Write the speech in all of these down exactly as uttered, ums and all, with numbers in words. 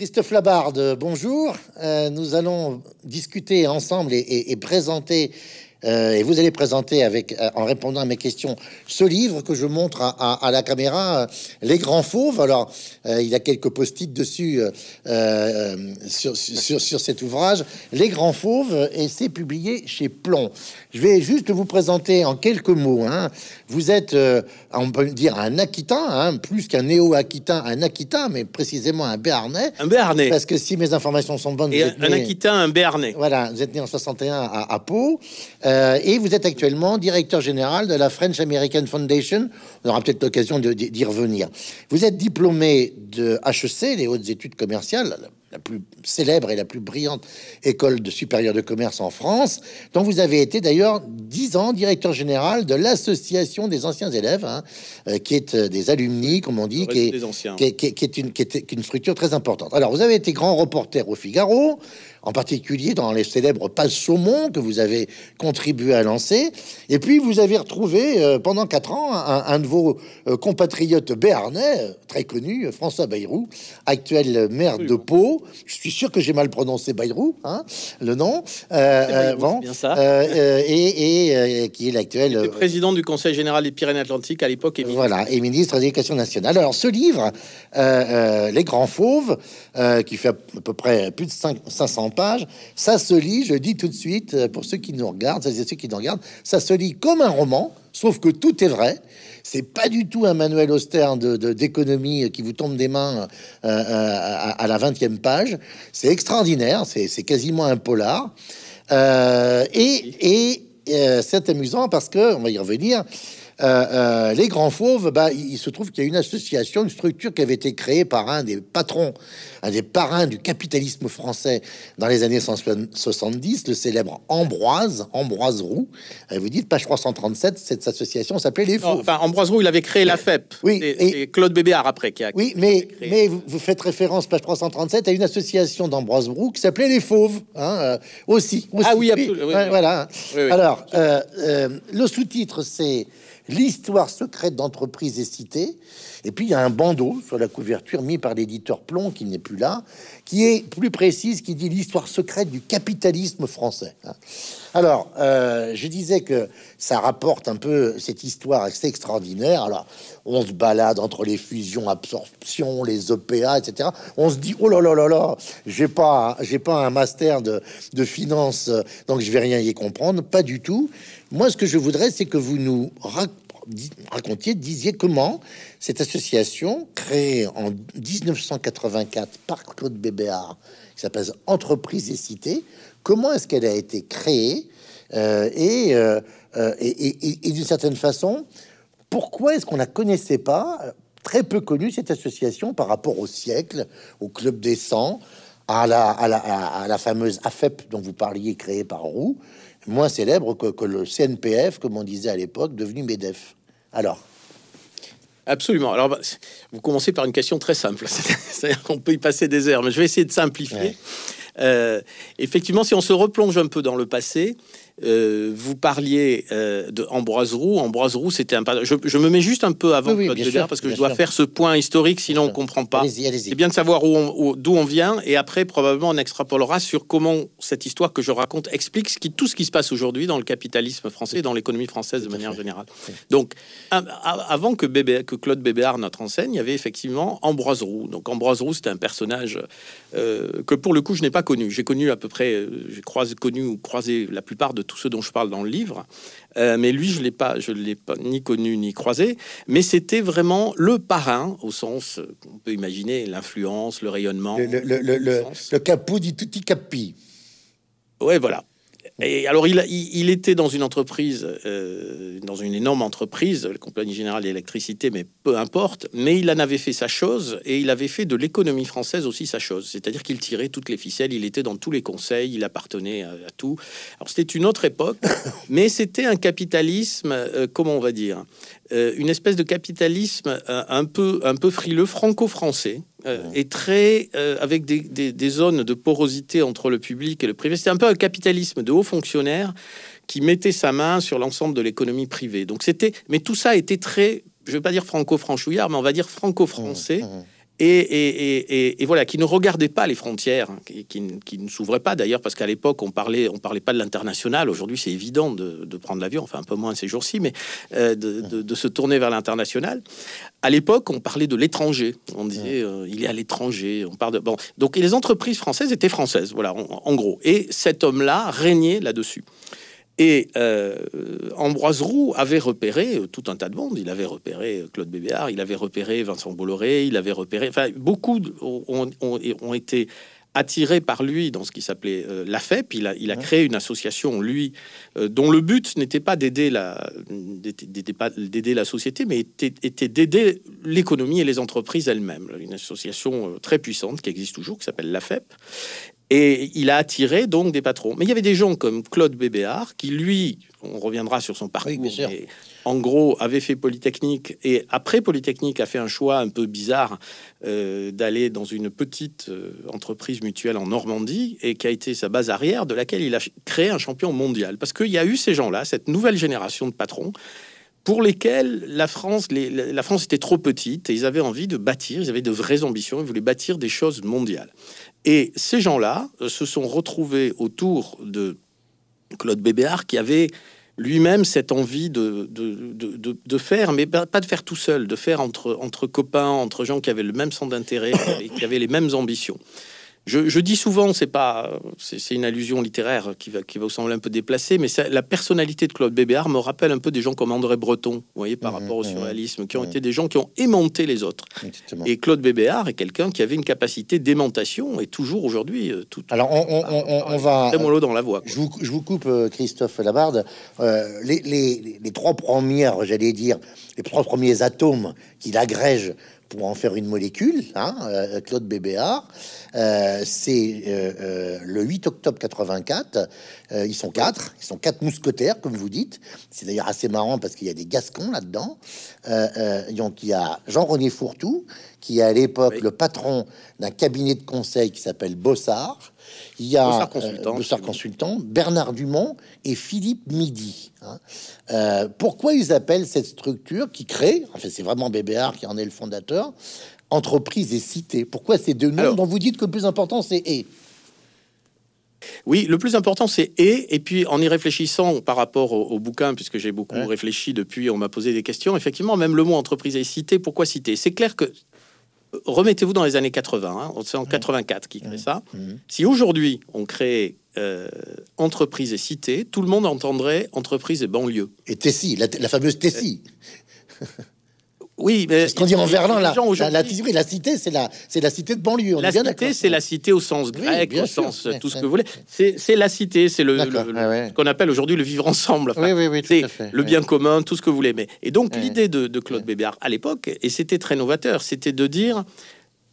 Christophe Labarde, bonjour. Euh, nous allons discuter ensemble et, et, et présenter, euh, et vous allez présenter avec, euh, en répondant à mes questions, ce livre que je montre à, à, à la caméra, euh, Les Grands Fauves. Alors, euh, il y a quelques post-it dessus euh, euh, sur, sur, sur cet ouvrage, Les Grands Fauves, et c'est publié chez Plon. Je vais juste vous présenter en quelques mots. Hein. Vous êtes, euh, on peut dire, un Aquitain, hein, plus qu'un néo-Aquitain, un Aquitain, mais précisément un Béarnais. Un Béarnais. Parce que si mes informations sont bonnes... Et vous êtes un né... Aquitain, un Béarnais. Voilà, vous êtes né en soixante et un à, à Pau. Euh, et vous êtes actuellement directeur général de la French American Foundation. On aura peut-être l'occasion de, de, d'y revenir. Vous êtes diplômé de H E C, les hautes études commerciales, la plus célèbre et la plus brillante école de supérieure de commerce en France, dont vous avez été d'ailleurs dix ans directeur général de l'association des anciens élèves, hein, euh, qui est euh, des alumni, comme on dit, qui est, qui, est, qui, est, qui, est une, qui est une structure très importante. Alors, vous avez été grand reporter au Figaro, en particulier dans les célèbres Passe Saumon que vous avez contribué à lancer. Et puis, vous avez retrouvé euh, pendant quatre ans un, un de vos euh, compatriotes béarnais, très connu, François Bayrou, actuel maire oui, de Pau. Je suis sûr que j'ai mal prononcé Bayrou, hein, le nom. Euh, Bayrou, bon, bien ça. Euh, et, et, et qui est l'actuel euh, président du Conseil général des Pyrénées-Atlantiques à l'époque. Et voilà, ministre. Et ministre de l'Éducation nationale. Alors, ce livre, euh, euh, Les Grands Fauves, euh, qui fait à peu près plus de cinq, cinq cents pages, ça se lit. Je dis tout de suite pour ceux qui nous regardent, celles et ceux qui nous regardent, ça se lit comme un roman. Sauf que tout est vrai. C'est pas du tout un manuel austère de, de, d'économie qui vous tombe des mains euh, euh, à, à la vingtième page. C'est extraordinaire. C'est, c'est quasiment un polar. Euh, et et euh, c'est amusant parce que, on va y revenir, Euh, euh, les Grands Fauves, bah, il se trouve qu'il y a une association, une structure qui avait été créée par un des patrons, un des parrains du capitalisme français dans les années soixante-dix, le célèbre Ambroise, Ambroise Roux. Vous dites, page trois cent trente-sept, cette association s'appelait Les Fauves. Enfin, Ambroise Roux, il avait créé l'A F E P. Oui, et, et, et Claude Bébéar après qui a. Oui, mais, mais vous, vous faites référence, page trois cent trente-sept, à une association d'Ambroise Roux qui s'appelait Les Fauves, hein, euh, aussi, aussi. Ah oui, absolument. Oui, oui, voilà. Oui, oui, Alors, euh, euh, le sous-titre, c'est L'histoire secrète d'entreprises et cités. Et puis, il y a un bandeau sur la couverture mis par l'éditeur Plon, qui n'est plus là, qui est plus précise, qui dit l'histoire secrète du capitalisme français. Alors, euh, je disais que ça rapporte un peu cette histoire assez extraordinaire. Alors, on se balade entre les fusions, absorptions, les E P A, et cetera. On se dit, oh là là là là, j'ai pas, j'ai pas un master de, de finance, donc je vais rien y comprendre. Pas du tout. Moi, ce que je voudrais, c'est que vous nous racontiez, racontiez, disiez comment cette association, créée en dix-neuf cent quatre-vingt-quatre par Claude Bébéar, qui s'appelle Entreprises et Cité, comment est-ce qu'elle a été créée euh, et, euh, et, et, et d'une certaine façon, pourquoi est-ce qu'on la connaissait pas, très peu connue cette association par rapport au siècle, au Club des cent, à la, à la, à la fameuse A F E P dont vous parliez, créée par Roux, moins célèbre que, que le C N P F, comme on disait à l'époque, devenu MEDEF. Alors, absolument. Alors, bah, vous commencez par une question très simple. C'est-à-dire qu'on peut y passer des heures, mais je vais essayer de simplifier. Ouais. Euh, effectivement, si on se replonge un peu dans le passé, euh, vous parliez euh, de Ambroise Roux. Ambroise Roux, c'était un. Je, je me mets juste un peu avant oui, oui, bien sûr, parce que je dois sûr. faire ce point historique, sinon bien on comprend pas. Allez-y, allez-y. C'est bien de savoir où on, où, d'où on vient, et après probablement on extrapolera sur comment cette histoire que je raconte explique ce qui, tout ce qui se passe aujourd'hui dans le capitalisme français et dans l'économie française de manière générale. Oui. Donc, à, à, avant que, Bébé, que Claude Bébéar notre enseigne, il y avait effectivement Ambroise Roux. Donc Ambroise Roux, c'était un personnage euh, que pour le coup je n'ai pas connu. J'ai connu à peu près, euh, j'ai croisé, connu ou croisé la plupart de tous ceux dont je parle dans le livre, euh, mais lui, je l'ai pas, je l'ai pas ni connu ni croisé. Mais c'était vraiment le parrain au sens qu'on peut imaginer l'influence, le rayonnement, le, le, le, le, le capo di tutti capi. Ouais, voilà. Et alors, il, il, il était dans une entreprise, euh, dans une énorme entreprise, la Compagnie Générale d'Électricité, mais peu importe, mais il en avait fait sa chose, et il avait fait de l'économie française aussi sa chose, c'est-à-dire qu'il tirait toutes les ficelles, il était dans tous les conseils, il appartenait à, à tout. Alors, c'était une autre époque, mais c'était un capitalisme, euh, comment on va dire, euh, une espèce de capitalisme euh, un peu, un peu frileux, franco-français, Euh, et très euh, avec des, des, des zones de porosité entre le public et le privé. C'était un peu un capitalisme de hauts fonctionnaires qui mettait sa main sur l'ensemble de l'économie privée. Donc c'était, mais tout ça était très, je vais pas dire franco-franchouillard, mais on va dire franco-français. Mmh, mmh. et, et, et, et voilà, qui ne regardaient pas les frontières, qui, qui, qui ne s'ouvraient pas d'ailleurs, parce qu'à l'époque on parlait, on parlait pas de l'international. Aujourd'hui, c'est évident de, de prendre l'avion, enfin un peu moins ces jours-ci, mais euh, de, de, de se tourner vers l'international. À l'époque, on parlait de l'étranger. On disait euh, il est à l'étranger. On parle de bon. Donc et les entreprises françaises étaient françaises, voilà, on, en gros. Et cet homme-là régnait là-dessus. Et euh, Ambroise Roux avait repéré tout un tas de monde. Il avait repéré Claude Bébéar, il avait repéré Vincent Bolloré, il avait repéré... Enfin, beaucoup ont, ont, ont été attirés par lui dans ce qui s'appelait euh, l'A F E P. Il a, il a créé une association, lui, euh, dont le but n'était pas d'aider la, d'aider, pas d'aider la société, mais était, était d'aider l'économie et les entreprises elles-mêmes. Une association très puissante qui existe toujours, qui s'appelle l'A F E P. Et il a attiré donc des patrons. Mais il y avait des gens comme Claude Bébéar qui, lui, on reviendra sur son parcours, oui, mais en gros avait fait Polytechnique et après Polytechnique a fait un choix un peu bizarre euh, d'aller dans une petite euh, entreprise mutuelle en Normandie et qui a été sa base arrière de laquelle il a créé un champion mondial. Parce qu'il y a eu ces gens-là, cette nouvelle génération de patrons, pour lesquels la France, les, la France était trop petite et ils avaient envie de bâtir, ils avaient de vraies ambitions, ils voulaient bâtir des choses mondiales. Et ces gens-là se sont retrouvés autour de Claude Bébéar qui avait lui-même cette envie de, de, de, de, de faire, mais pas de faire tout seul, de faire entre, entre copains, entre gens qui avaient le même centre d'intérêt et qui avaient les mêmes ambitions. Je, je dis souvent, c'est pas, c'est, c'est une allusion littéraire qui va, qui va vous sembler un peu déplacée, mais ça, la personnalité de Claude Bébéar me rappelle un peu des gens comme André Breton, vous voyez, par mmh, rapport au surréalisme, mmh, qui ont mmh. été des gens qui ont aimanté les autres. Exactement. Et Claude Bébéar est quelqu'un qui avait une capacité d'aimantation et toujours aujourd'hui tout. Alors on, on, on, on, on va. Mollo dans la voie. Je vous, je vous coupe, Christophe Labarde. Euh, les, les, les trois premières, j'allais dire, les trois premiers atomes qu'il agrège pour en faire une molécule, hein, euh, Claude Bébéar, euh, c'est euh, euh, le huit octobre quatre-vingt-quatre, euh, ils sont quatre, ils sont quatre mousquetaires, comme vous dites, c'est d'ailleurs assez marrant parce qu'il y a des gascons là-dedans, euh, euh, donc il y a Jean René Fourtou, qui est à l'époque oui. le patron d'un cabinet de conseil qui s'appelle Bossard, il y a Bossard Consultant, euh, Bossard Consultant Bernard Dumont et Philippe Midi. Hein. Euh, pourquoi ils appellent cette structure qui crée, en fait c'est vraiment Bébéar qui en est le fondateur, Entreprises et Cité? Pourquoi ces deux noms Alors, dont vous dites que le plus important c'est « et » ? Oui, le plus important c'est « et ». Et puis en y réfléchissant par rapport au, au bouquin, puisque j'ai beaucoup ouais. réfléchi depuis, on m'a posé des questions, effectivement même le mot « entreprise » et « cité », pourquoi « cité » ? C'est clair que remettez-vous dans les années quatre-vingts, hein, c'est en quatre-vingt-quatre qui crée ça. Mmh. Si aujourd'hui on crée euh, entreprise et cité, tout le monde entendrait entreprise et banlieue. Et Tessie, la, la fameuse Tessie. Euh, oui, mais ce qu'on dit en verlan là. La, la, la, la cité, c'est la, c'est la cité de banlieue. On la est bien cité, c'est la cité au sens grec, oui, au sûr. sens ouais, tout ce ouais, que vous voulez. C'est, c'est la cité, c'est le, le, ouais, ouais. ce qu'on appelle aujourd'hui le vivre ensemble. Enfin, oui, oui, oui, c'est fait, le bien ouais. commun, tout ce que vous voulez. Mais et donc ouais. l'idée de, de Claude ouais. Bébéar à l'époque, et c'était très novateur, c'était de dire.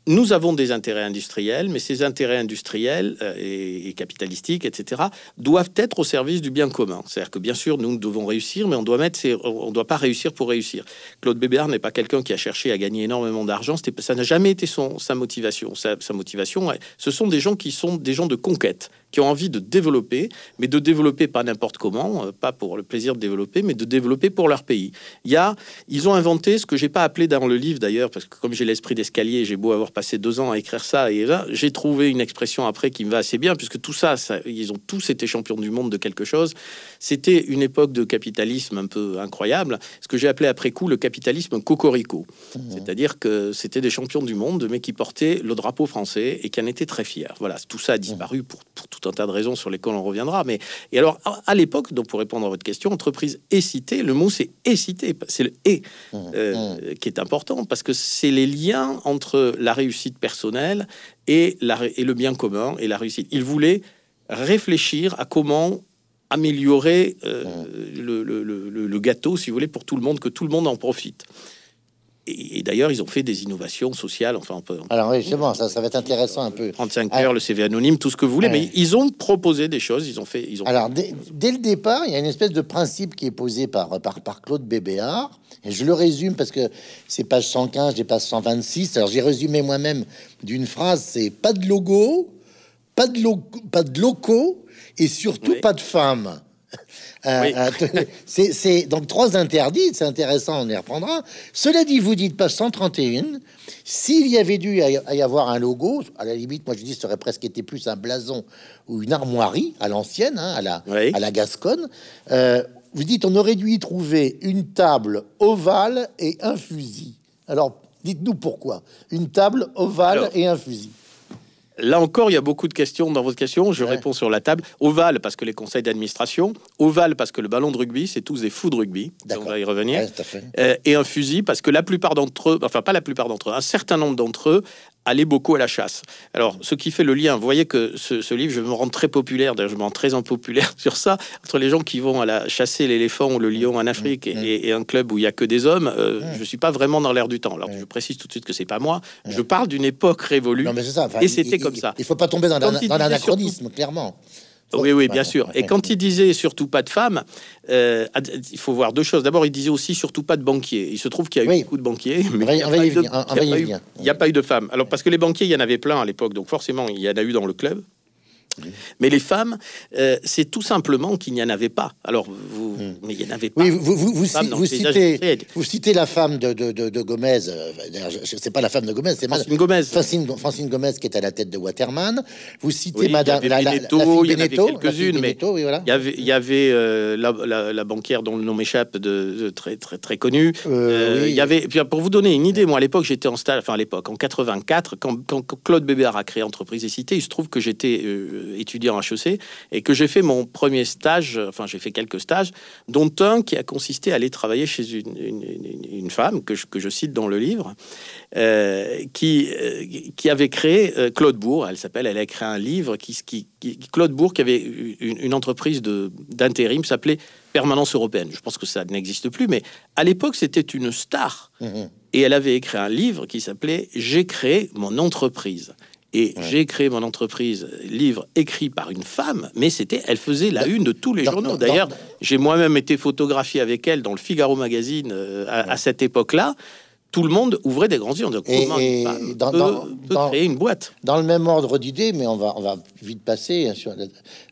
Nous avons des intérêts industriels, mais ces intérêts industriels et capitalistiques, et cetera, doivent être au service du bien commun. C'est-à-dire que bien sûr, nous devons réussir, mais on doit mettre, ses... on doit pas réussir pour réussir. Claude Bébéar n'est pas quelqu'un qui a cherché à gagner énormément d'argent. C'était... Ça n'a jamais été son... sa motivation. Sa... sa motivation, ce sont des gens qui sont des gens de conquête, qui ont envie de développer, mais de développer pas n'importe comment, pas pour le plaisir de développer, mais de développer pour leur pays. Il y a, ils ont inventé ce que j'ai pas appelé dans le livre d'ailleurs, parce que comme j'ai l'esprit d'escalier, j'ai beau avoir passé deux ans à écrire ça, et là, j'ai trouvé une expression après qui me va assez bien, puisque tout ça, ça ils ont tous été champions du monde de quelque chose. C'était une époque de capitalisme un peu incroyable, ce que j'ai appelé après coup le capitalisme cocorico. Mmh. C'est-à-dire que c'était des champions du monde, mais qui portaient le drapeau français et qui en étaient très fiers. Voilà, tout ça a disparu mmh. pour, pour tout un tas de raisons sur lesquelles on reviendra. Mais et alors à l'époque, donc pour répondre à votre question, entreprise et cité, le mot c'est et cité, c'est le et euh, qui est important parce que c'est les liens entre la réussite personnelle et, la, et le bien commun et la réussite. Il voulait réfléchir à comment améliorer euh, le, le, le, le gâteau, si vous voulez, pour tout le monde, que tout le monde en profite. Et d'ailleurs, ils ont fait des innovations sociales. Enfin, on peut. Alors, oui, c'est bon, ça, ça va être intéressant un peu. trente-cinq heures, ah, le C V anonyme, tout ce que vous voulez, ouais. mais ils ont proposé des choses. Ils ont fait. Ils ont Alors, dès, dès le départ, il y a une espèce de principe qui est posé par, par, par Claude Bébéar. Et je le résume parce que c'est page cent quinze, j'ai page cent vingt-six. Alors, j'ai résumé moi-même d'une phrase, c'est pas de logo, pas de, lo- pas de locaux et surtout oui. pas de femmes. Euh, oui. euh, c'est, c'est donc trois interdits, c'est intéressant, on les reprendra. Cela dit, vous dites page cent trente et un, s'il y avait dû y avoir un logo, à la limite, moi je dis, ça aurait presque été plus un blason ou une armoirie à l'ancienne, hein, à, la, oui. à la Gasconne. Euh, vous dites, on aurait dû y trouver une table ovale et un fusil. Alors, dites-nous pourquoi. Une table ovale Alors. et un fusil. Là encore, il y a beaucoup de questions dans votre question. Je ouais. réponds sur la table. Ovale, parce que les conseils d'administration. Ovale, parce que le ballon de rugby, c'est tous des fous de rugby. D'accord. On va y revenir. Ouais, tout à fait. Euh, et un fusil, parce que la plupart d'entre eux, enfin pas la plupart d'entre eux, un certain nombre d'entre eux allaient beaucoup à la chasse. Alors, ce qui fait le lien, vous voyez que ce, ce livre, je me rends très populaire, d'ailleurs je me rends très impopulaire sur ça, entre les gens qui vont à la chasser l'éléphant ou le lion en Afrique mmh. et, et un club où il n'y a que des hommes, euh, mmh. je ne suis pas vraiment dans l'air du temps. Alors, mmh. je précise tout de suite que ce n'est pas moi. Mmh. Je parle d'une époque révolue. Non, mais c'est ça. Enfin, et c'était il, comme ça. Il ne faut pas tomber dans, dans l'anachronisme, surtout, clairement. Faut... Oui, oui, bien sûr. Et quand il disait surtout pas de femmes, euh, il faut voir deux choses. D'abord, il disait aussi surtout pas de banquiers. Il se trouve qu'il y a eu oui. beaucoup de banquiers, mais il n'y a pas eu de femmes. Alors, parce que les banquiers, il y en avait plein à l'époque, donc forcément, il y en a eu dans le club. Mais les femmes, euh, c'est tout simplement qu'il n'y en avait pas. Alors, vous, mmh. mais il n'y en avait pas. Oui, vous, vous, vous, ci- vous, citez, vous citez la femme de, de, de, de Gomez. C'est pas la femme de Gomez, c'est Francine Madame, Gomez. Francine, Francine Gomez qui est à la tête de Waterman. Vous citez oui, Madame la, la, Benetto, la fille Benetto, quelques-unes, mais il oui, voilà. y avait, y avait euh, la, la, la banquière dont le nom m'échappe, de, de très très très connue. Euh, euh, oui. Il y avait. Pour vous donner une idée, moi à l'époque, j'étais en stage. Enfin à l'époque, en quatre-vingt-quatre, quand, quand Claude Bébéar a créé Entreprises et Cité, il se trouve que j'étais euh, étudiant en H E C et que j'ai fait mon premier stage, enfin j'ai fait quelques stages, dont un qui a consisté à aller travailler chez une, une, une, une femme que je, que je cite dans le livre, euh, qui, euh, qui avait créé, euh, Claude Bourg, elle s'appelle, elle a créé un livre, qui, qui, qui Claude Bourg qui avait une, une entreprise de, d'intérim, s'appelait Permanence européenne. Je pense que ça n'existe plus, mais à l'époque c'était une star mmh. et elle avait écrit un livre qui s'appelait « J'ai créé mon entreprise ». Et ouais. j'ai créé mon entreprise, livre écrit par une femme, mais c'était, elle faisait la dans, une de tous les dans, journaux. Dans, D'ailleurs, dans, j'ai moi-même été photographié avec elle dans le Figaro magazine euh, à, ouais. à cette époque-là. Tout le monde ouvrait des grands yeux en disant comment une femme dans, peut, dans, peut dans, créer une boîte. Dans le même ordre d'idée, mais on va, on va vite passer. Sur,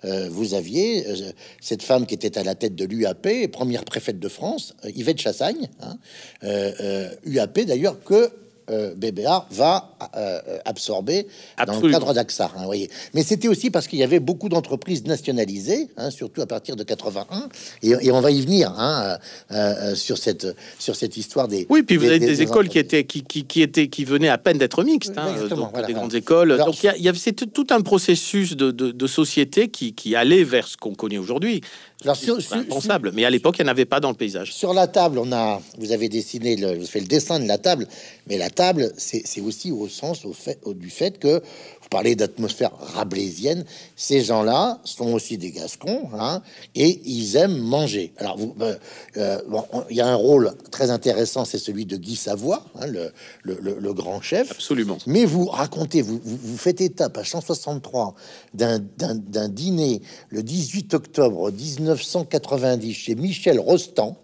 euh, vous aviez euh, cette femme qui était à la tête de l'U A P, première préfète de France, euh, Yvette Chassagne, hein, euh, euh, U A P d'ailleurs que... Euh, Bébéar va euh, absorber Absolument. dans le cadre d'A X A. Hein, voyez. Mais c'était aussi parce qu'il y avait beaucoup d'entreprises nationalisées, hein, surtout à partir de quatre-vingt-un, et, et on va y venir hein, euh, euh, sur cette sur cette histoire des. Oui, puis vous des, avez des, des écoles qui étaient qui, qui qui étaient qui venaient à peine d'être mixtes, oui, hein, donc, voilà, des grandes voilà. écoles. Alors, donc il y, y avait c'est tout un processus de, de, de société qui qui allait vers ce qu'on connaît aujourd'hui. Alors, sur, c'est impensable, sur, mais à l'époque, il n'y en avait pas dans le paysage. Sur la table, on a, vous avez dessiné, le, vous faites le dessin de la table, mais la table, c'est, c'est aussi au sens au fait, au, du fait que, vous parlez d'atmosphère rabelaisienne, ces gens-là sont aussi des Gascons, hein, et ils aiment manger. Alors, il euh, euh, bon, y a un rôle très intéressant, c'est celui de Guy Savoy, hein, le, le, le, le grand chef. Absolument. Mais vous racontez, vous, vous, vous faites état, page cent soixante-trois, d'un, d'un, d'un dîner le dix-huit octobre dix-neuf cent quatre-vingt-dix chez Michel Rostand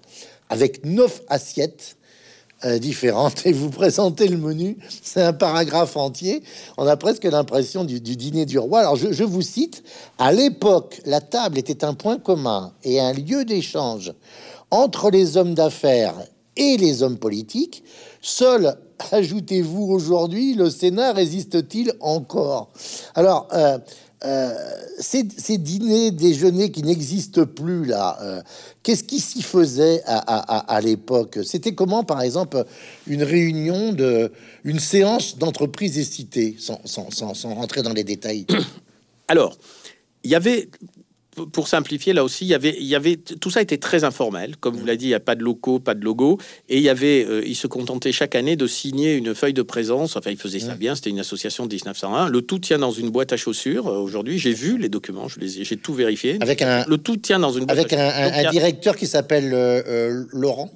avec neuf assiettes euh, différentes et vous présentez le menu, c'est un paragraphe entier, on a presque l'impression du, du dîner du roi. Alors je, je vous cite, à l'époque la table était un point commun et un lieu d'échange entre les hommes d'affaires et les hommes politiques, seul ajoutez-vous aujourd'hui le Sénat résiste-t-il encore. Alors euh, Euh, ces, ces dîners, déjeuners qui n'existent plus là, euh, qu'est-ce qui s'y faisait à, à, à, à l'époque? C'était comment, par exemple, une réunion, de, une séance d'entreprises et cités, sans, sans, sans, sans rentrer dans les détails? Alors, il y avait... Pour simplifier, là aussi, il y avait, il y avait, tout ça était très informel. Comme vous l'avez dit, il n'y a pas de locaux, pas de logo. Et il y avait, euh, ils se contentaient chaque année de signer une feuille de présence. Enfin, ils faisaient ça bien. C'était une association de dix-neuf cent un. Le tout tient dans une boîte à chaussures. Euh, aujourd'hui, j'ai vu les documents, je les ai, j'ai tout vérifié. Avec un, le tout tient dans une boîte avec à un, un, Donc, un directeur qui s'appelle euh, euh, Laurent.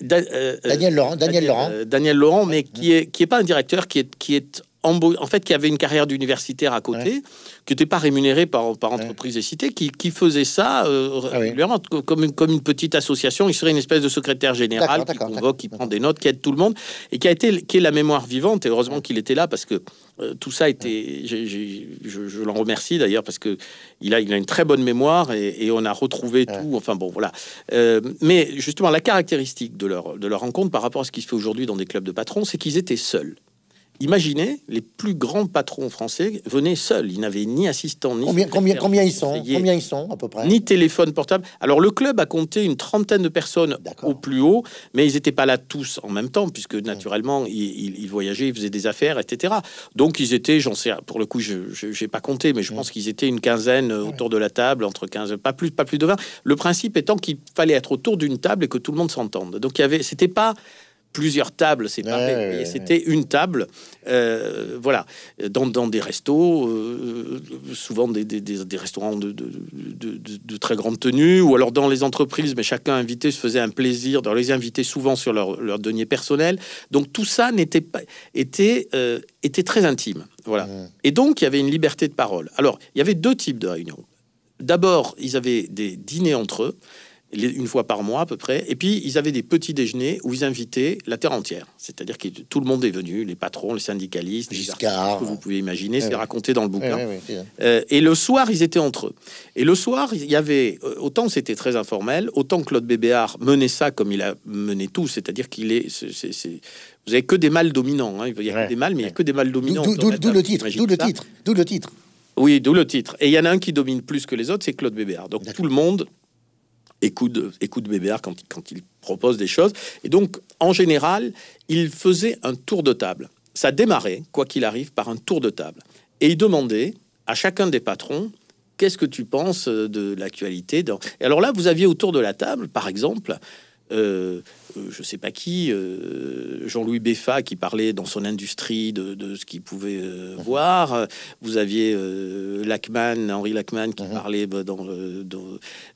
Da, euh, Daniel Laurent. Daniel, Daniel Laurent. Euh, Daniel Laurent, mais qui est, qui est pas un directeur, qui est, qui est embauché, en fait, qui avait une carrière d'universitaire à côté, ouais. qui n'était pas rémunéré par, par Entreprises ouais. et Cité, qui, qui faisait ça euh, ah, régulièrement, oui. comme, comme une petite association. Il serait une espèce de secrétaire général d'accord, qui d'accord, convoque, d'accord, qui d'accord. prend des notes, qui aide tout le monde, et qui a été qui est la mémoire vivante. Et heureusement ouais. qu'il était là, parce que euh, tout ça était... Ouais. J'ai, j'ai, je, je l'en remercie, d'ailleurs, parce que il a, il a une très bonne mémoire, et, et on a retrouvé ouais. tout. Enfin, bon, voilà. Euh, mais, justement, la caractéristique de leur, de leur rencontre par rapport à ce qui se fait aujourd'hui dans des clubs de patrons, c'est qu'ils étaient seuls. Imaginez, les plus grands patrons français venaient seuls. Ils n'avaient ni assistant, ni... Combien, combien, combien ils sont Combien ils sont, à peu près Ni téléphone portable. Alors, le club a compté une trentaine de personnes D'accord. au plus haut, mais ils n'étaient pas là tous en même temps, puisque, naturellement, mmh. ils, ils voyageaient, ils faisaient des affaires, et cetera. Donc, ils étaient, j'en sais... Pour le coup, je n'ai pas compté, mais je mmh. pense qu'ils étaient une quinzaine autour de la table, entre quinze... Pas plus, pas plus de vingt. Le principe étant qu'il fallait être autour d'une table et que tout le monde s'entende. Donc, il y avait... C'était pas... plusieurs tables, c'est pas ouais, ouais, ouais. c'était une table, euh, voilà, dans, dans des restos, euh, souvent des, des, des restaurants de, de, de, de, de très grande tenue, ou alors dans les entreprises, mais chacun invité se faisait un plaisir, dans les invités souvent sur leur, leur denier personnel, donc tout ça n'était pas, était, euh, était très intime, voilà. Mmh. Et donc, il y avait une liberté de parole. Alors, il y avait deux types de réunions. D'abord, ils avaient des dîners entre eux, une fois par mois à peu près, et puis ils avaient des petits déjeuners où ils invitaient la terre entière, c'est-à-dire que tout le monde est venu, les patrons, les syndicalistes, Giscard, que vous pouvez imaginer, ouais, c'est ouais. raconté dans le bouquin. Ouais, ouais, ouais, ouais. Euh, et le soir, ils étaient entre eux. Et le soir, il y avait, autant c'était très informel, autant Claude Bébéar menait ça comme il a mené tout, c'est-à-dire qu'il est... C'est, c'est, c'est... Vous n'avez que des mâles dominants, hein. Il n'y a ouais, que des mâles, mais il ouais. n'y a que des mâles dominants. D'où, d'où, d'où le titre, d'où le titre, d'où le titre. Oui, d'où le titre. Et il y en a un qui domine plus que les autres, c'est Claude Bébéar. Donc D'accord. tout le monde... Écoute, écoute Bébéar quand, quand il propose des choses. Et donc, en général, il faisait un tour de table. Ça démarrait, quoi qu'il arrive, par un tour de table. Et il demandait à chacun des patrons, qu'est-ce que tu penses de l'actualité dans... Et alors là, vous aviez autour de la table, par exemple... Euh, je sais pas qui, euh, Jean-Louis Beffa qui parlait dans son industrie de, de ce qu'il pouvait euh, mmh. voir. Vous aviez euh, Lachmann, Henri Lachmann qui mmh. parlait bah, dans, euh, dans,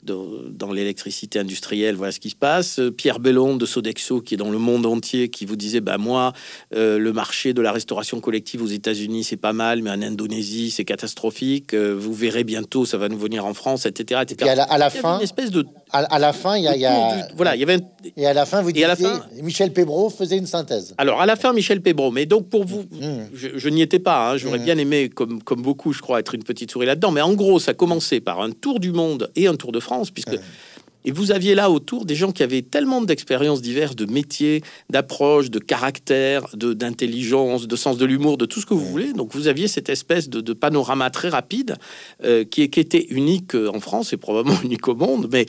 dans, dans l'électricité industrielle, voilà ce qui se passe. Pierre Bellon de Sodexo qui est dans le monde entier qui vous disait bah moi euh, le marché de la restauration collective aux États-Unis c'est pas mal, mais en Indonésie c'est catastrophique. Euh, vous verrez bientôt ça va nous venir en France, et cetera et cetera. Et à la, à la fin, une espèce de à, à la fin il y a, y a... voilà il y avait Et à la fin, vous dites que Michel Pébereau faisait une synthèse. Alors, à la fin, Michel Pébereau. Mais donc, pour vous, mmh. je, je n'y étais pas. Hein, j'aurais mmh. bien aimé, comme, comme beaucoup, je crois, être une petite souris là-dedans. Mais en gros, ça commençait par un tour du monde et un tour de France, puisque... Mmh. Et vous aviez là autour des gens qui avaient tellement d'expériences diverses, de métiers, d'approches, de caractères, de, d'intelligence, de sens de l'humour, de tout ce que vous voulez. Donc vous aviez cette espèce de, de panorama très rapide euh, qui, qui était unique en France et probablement unique au monde. Mais,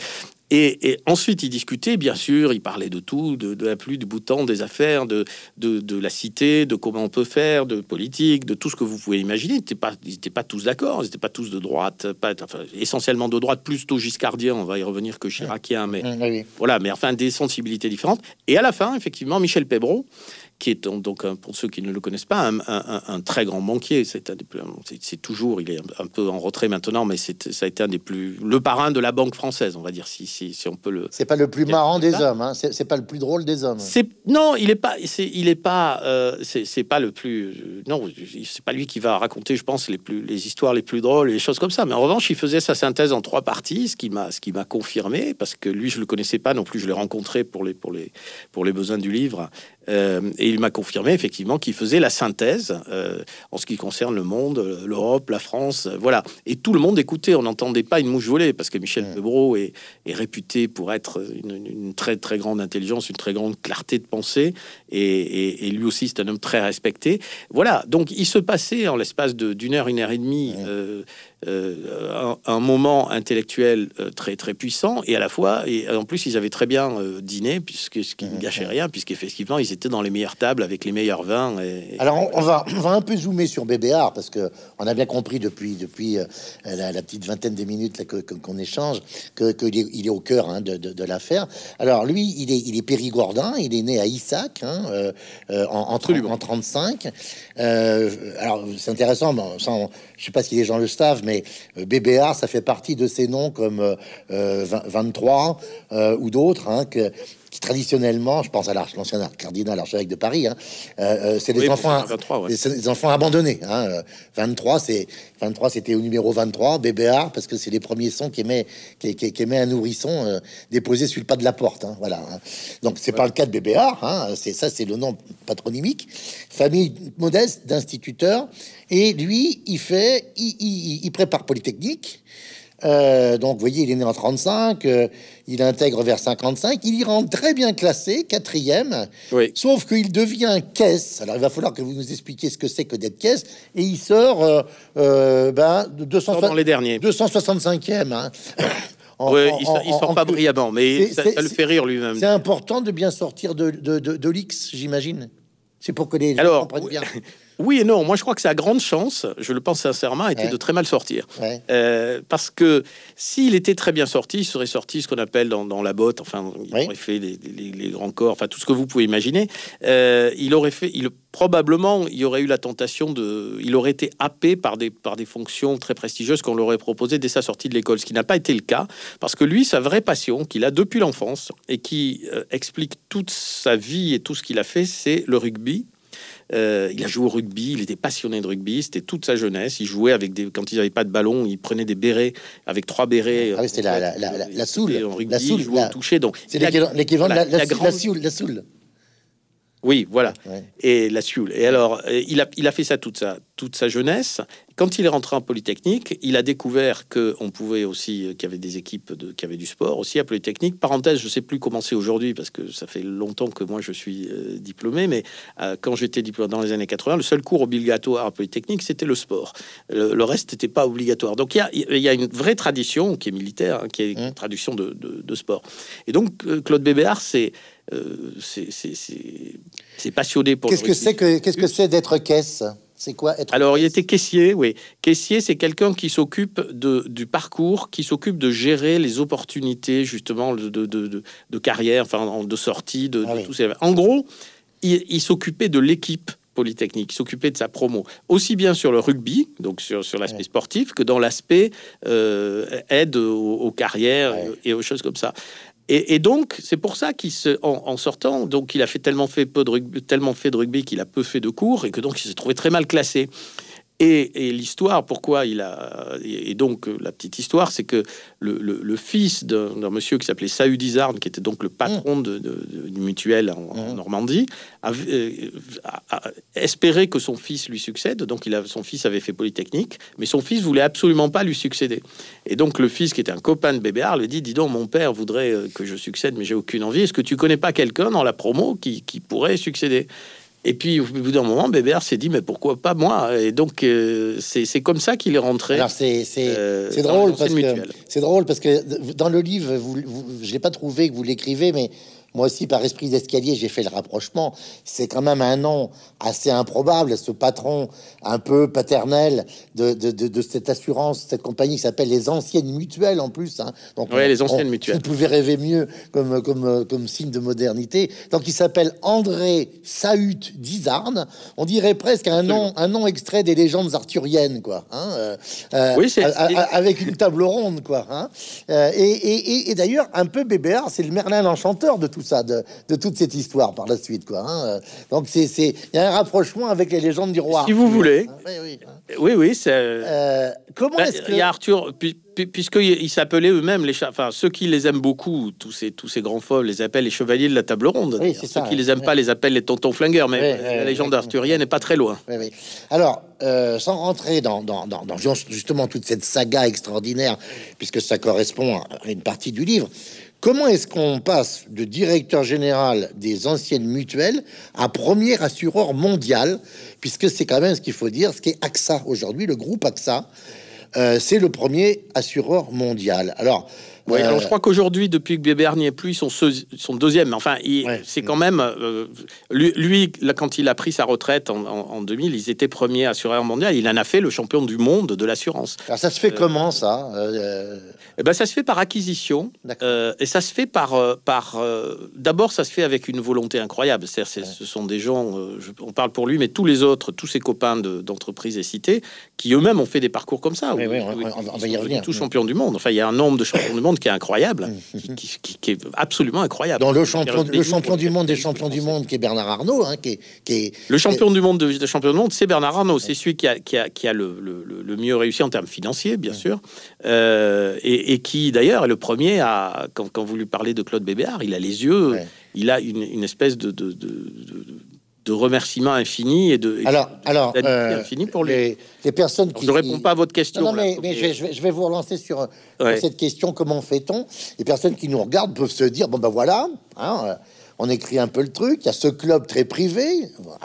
et, et ensuite, ils discutaient, bien sûr, ils parlaient de tout, de, de la pluie, du beau temps, des affaires, de, de, de la cité, de comment on peut faire, de politique, de tout ce que vous pouvez imaginer. Ils n'étaient pas, ils n'étaient pas tous d'accord, ils n'étaient pas tous de droite, pas, enfin, essentiellement de droite, plutôt giscardien, on va y revenir, que Chirac. Mais mmh, oui. voilà, mais enfin des sensibilités différentes. Et à la fin, effectivement, Michel Pébereau, qui est donc pour ceux qui ne le connaissent pas, un, un, un très grand banquier. C'est, un des plus, c'est, c'est toujours, il est un peu en retrait maintenant, mais c'est, ça a été un des plus le parrain de la banque française, on va dire si si, si on peut le. C'est pas le plus marrant des hommes, hein. c'est, c'est pas le plus drôle des hommes. C'est non, il est pas, c'est, il est pas, euh, c'est, c'est pas le plus euh, non, c'est pas lui qui va raconter, je pense, les plus les histoires les plus drôles, les choses comme ça. Mais en revanche, il faisait sa synthèse en trois parties, ce qui m'a ce qui m'a confirmé. Parce que lui, je le connaissais pas non plus, je l'ai rencontré pour les pour les pour les besoins du livre, euh, et il m'a confirmé effectivement qu'il faisait la synthèse euh, en ce qui concerne le monde, l'Europe, la France, euh, voilà. Et tout le monde écoutait, on n'entendait pas une mouche voler parce que Michel ouais. Pébereau est, est réputé pour être une, une très très grande intelligence, une très grande clarté de pensée, et, et, et lui aussi c'est un homme très respecté, voilà. Donc il se passait en l'espace de, d'une heure, une heure et demie. Ouais. Euh, Euh, un, un moment intellectuel euh, très très puissant, et à la fois, et en plus ils avaient très bien euh, dîné, puisque ce qui ne gâchait rien, puisqu'effectivement ils étaient dans les meilleures tables avec les meilleurs vins. Et, et... Alors on, on va on va un peu zoomer sur Bébéar, parce que on a bien compris depuis depuis euh, la, la petite vingtaine de minutes là, que, que, qu'on échange que, que il est au cœur hein, de, de, de l'affaire. Alors lui il est il est périgordin, il est né à Issac hein, euh, euh, en, en, en trente-cinq. Euh, alors c'est intéressant, mais sans, je sais pas si les gens le savent, mais mais Bébéar, ça fait partie de ces noms comme euh, vingt-trois euh, ou d'autres, hein, que, qui traditionnellement, je pense à l'ancien cardinal archevêque de Paris, hein, euh, c'est des, oui, enfants, vingt-trois, ouais. des, des enfants abandonnés. Hein. vingt-trois, c'est vingt-trois, c'était au numéro vingt-trois, Bébéar, parce que c'est les premiers sons qu'émet qu'émet, qu'émet, qu'émet un nourrisson euh, déposé sur le pas de la porte. Hein, voilà. Donc c'est ouais. pas le cas de Bébéar. Hein, c'est ça, c'est le nom patronymique. Famille modeste d'instituteurs, et lui, il fait, il, il, il prépare Polytechnique. Euh, donc, vous voyez, il est né en trente-cinq, euh, il intègre vers cinquante-cinq, il y rentre très bien classé, quatrième, oui. sauf qu'il devient caisse. Alors, il va falloir que vous nous expliquiez ce que c'est que d'être caisse, et il sort euh, euh, ben, de deux cents, sort dans les derniers. deux cent soixante-cinquième. Hein. En, ouais, en, il sort, en, il sort en, pas en... brillamment, mais ça, ça le fait rire lui-même. C'est important de bien sortir de, de, de, de l'X, j'imagine. C'est pour que les gens Alors, comprennent bien. Oui et non. Moi, je crois que sa grande chance, je le pense sincèrement, était ouais. de très mal sortir. Ouais. Euh, parce que s'il était très bien sorti, il serait sorti ce qu'on appelle dans, dans la botte. Enfin, il ouais. aurait fait les, les, les grands corps. Enfin, tout ce que vous pouvez imaginer. Euh, il aurait fait... Il, probablement, il aurait eu la tentation de... Il aurait été happé par des, par des fonctions très prestigieuses qu'on lui aurait proposées dès sa sortie de l'école. Ce qui n'a pas été le cas. Parce que lui, sa vraie passion, qu'il a depuis l'enfance et qui euh, explique toute sa vie et tout ce qu'il a fait, c'est le rugby. Euh, il a joué au rugby, il était passionné de rugby, c'était toute sa jeunesse. Il jouait avec des, quand il n'avait pas de ballon, il prenait des bérets avec trois bérets. Ah oui, c'était la, la, la, la, la soule. En rugby, la soule, il jouait la... au toucher. Donc, c'est l'équivalent de la, la, la, grande... la soule. La soule. Oui, voilà. Ouais. Et la soule. Et alors, il a, il a fait ça toute sa, toute sa jeunesse. Quand il est rentré en Polytechnique, il a découvert que on pouvait aussi, qu'il y avait des équipes de, qui avaient du sport aussi à Polytechnique. Parenthèse, je sais plus comment c'est aujourd'hui parce que ça fait longtemps que moi je suis euh, diplômé, mais euh, quand j'étais diplômé dans les années quatre-vingts, le seul cours obligatoire à Polytechnique c'était le sport. Le, le reste n'était pas obligatoire. Donc il y a, y a une vraie tradition qui est militaire, hein, qui est une ouais. tradition de, de, de sport. Et donc euh, Claude Bébéar, c'est Euh, c'est, c'est, c'est, c'est passionné pour... Qu'est-ce que c'est que, qu'est-ce que c'est d'être caisse ? C'est quoi être... Alors, il était caissier, oui. Caissier, c'est quelqu'un qui s'occupe de, du parcours, qui s'occupe de gérer les opportunités, justement, de, de, de, de carrière, enfin, de sortie, de, ah de oui. tout ça. En gros, il, il s'occupait de l'équipe Polytechnique, s'occuper de sa promo, aussi bien sur le rugby, donc sur, sur l'aspect ouais. sportif, que dans l'aspect euh, aide aux, aux carrières ouais. et aux choses comme ça. Et, et donc, c'est pour ça qu'il se, en, en sortant, donc il a fait tellement fait peu de rugby, tellement fait de rugby qu'il a peu fait de cours et que donc il s'est trouvé très mal classé. Et, et l'histoire, pourquoi il a... Et donc, la petite histoire, c'est que le, le, le fils d'un, d'un monsieur qui s'appelait Saüdi Zarn, qui était donc le patron mmh. de, de, d'une mutuelle en, mmh. en Normandie, a, a, a espéré que son fils lui succède. Donc, il a, son fils avait fait Polytechnique, mais son fils voulait absolument pas lui succéder. Et donc, le fils, qui était un copain de Bébéar, lui dit « Dis donc, mon père voudrait que je succède, mais j'ai aucune envie. Est-ce que tu connais pas quelqu'un dans la promo qui, qui pourrait succéder ?» Et puis, au bout d'un moment, Bébéar s'est dit, mais pourquoi pas moi ? Et donc, euh, c'est, c'est comme ça qu'il est rentré. Alors, c'est, c'est, euh, c'est, drôle parce que, c'est drôle parce que dans le livre, vous, vous, je ne l'ai pas trouvé que vous l'écrivez, mais moi aussi, par esprit d'escalier, j'ai fait le rapprochement. C'est quand même un nom assez improbable, ce patron un peu paternel de, de, de, de cette assurance, cette compagnie qui s'appelle les Anciennes Mutuelles en plus. Hein. Donc, ouais, on, les Anciennes on, Mutuelles. Vous pouvez rêver mieux comme, comme, comme signe de modernité. Donc, il s'appelle André Saüdi Zarn, on dirait presque un nom, un nom extrait des légendes arthuriennes, quoi. Hein, euh, euh, oui, c'est, a, a, avec une table ronde, quoi. Hein, euh, et, et, et d'ailleurs, un peu Bébéar, c'est le Merlin l'Enchanteur de tout ça, de, de toute cette histoire par la suite, quoi. Hein, donc c'est, c'est, y a un rapprochement avec les légendes du roi. Si vous voulez. Oui, oui. Oui, oui c'est... Euh, comment ben, est-ce que... Il y a Arthur. Puis... Puisqu'ils s'appelaient eux-mêmes les cha- enfin ceux qui les aiment beaucoup, tous ces tous ces grands fauves les appellent les chevaliers de la table ronde. Oui, c'est ça, ceux qui les aiment ouais. pas les appellent les tontons flingueurs, mais ouais, la légende ouais, arthurienne ouais. n'est pas très loin. Ouais, ouais. Alors, euh, sans rentrer dans, dans, dans, dans justement toute cette saga extraordinaire, puisque ça correspond à une partie du livre. Comment est-ce qu'on passe de directeur général des Anciennes Mutuelles à premier assureur mondial, puisque c'est quand même ce qu'il faut dire, ce qui est AXA aujourd'hui, le groupe AXA. Euh, c'est le premier assureur mondial. Alors, ouais, euh... alors je crois qu'aujourd'hui, depuis que Bébéar n'y est plus, ils sont, seusi- sont deuxième. Enfin, il, ouais. c'est quand même... Euh, lui, lui là, quand il a pris sa retraite en, en, en deux mille, ils étaient premiers assureurs mondial. Il en a fait le champion du monde de l'assurance. Alors, ça se fait euh, comment, ça euh... Eh ben, ça se fait par acquisition. Euh, et ça se fait par... par euh, d'abord, ça se fait avec une volonté incroyable. C'est-à-dire, c'est, ouais. ce sont des gens... Euh, je, on parle pour lui, mais tous les autres, tous ses copains de, d'entreprises et cités, qui eux-mêmes ont fait des parcours comme ça. Oui, oui, on, on, on va y revenir. Tous champions du monde. Enfin, il y a un nombre de champions du monde monde qui est incroyable, qui, qui, qui, qui est absolument incroyable. Dans le champion, le champion du monde des champions du monde, qui est Bernard Arnault, hein, qui, est, qui est le champion du monde de, de champion du monde, c'est Bernard Arnault, c'est celui qui a, qui a, qui a le, le, le mieux réussi en termes financiers, bien sûr, euh, et, et qui d'ailleurs est le premier à, quand, quand vous lui parlez de Claude Bébéar, il a les yeux, ouais. il a une, une espèce de, de, de, de de remerciements infinis et de... Alors, et de, alors euh, infini pour lui. Les, les personnes alors, qui... Je ne réponds pas à votre question. Non, non mais, là, mais les... je, vais, je vais vous relancer sur, ouais. sur cette question, comment fait-on? Les personnes qui nous regardent peuvent se dire, bon ben voilà, hein, on écrit un peu le truc, il y a ce club très privé,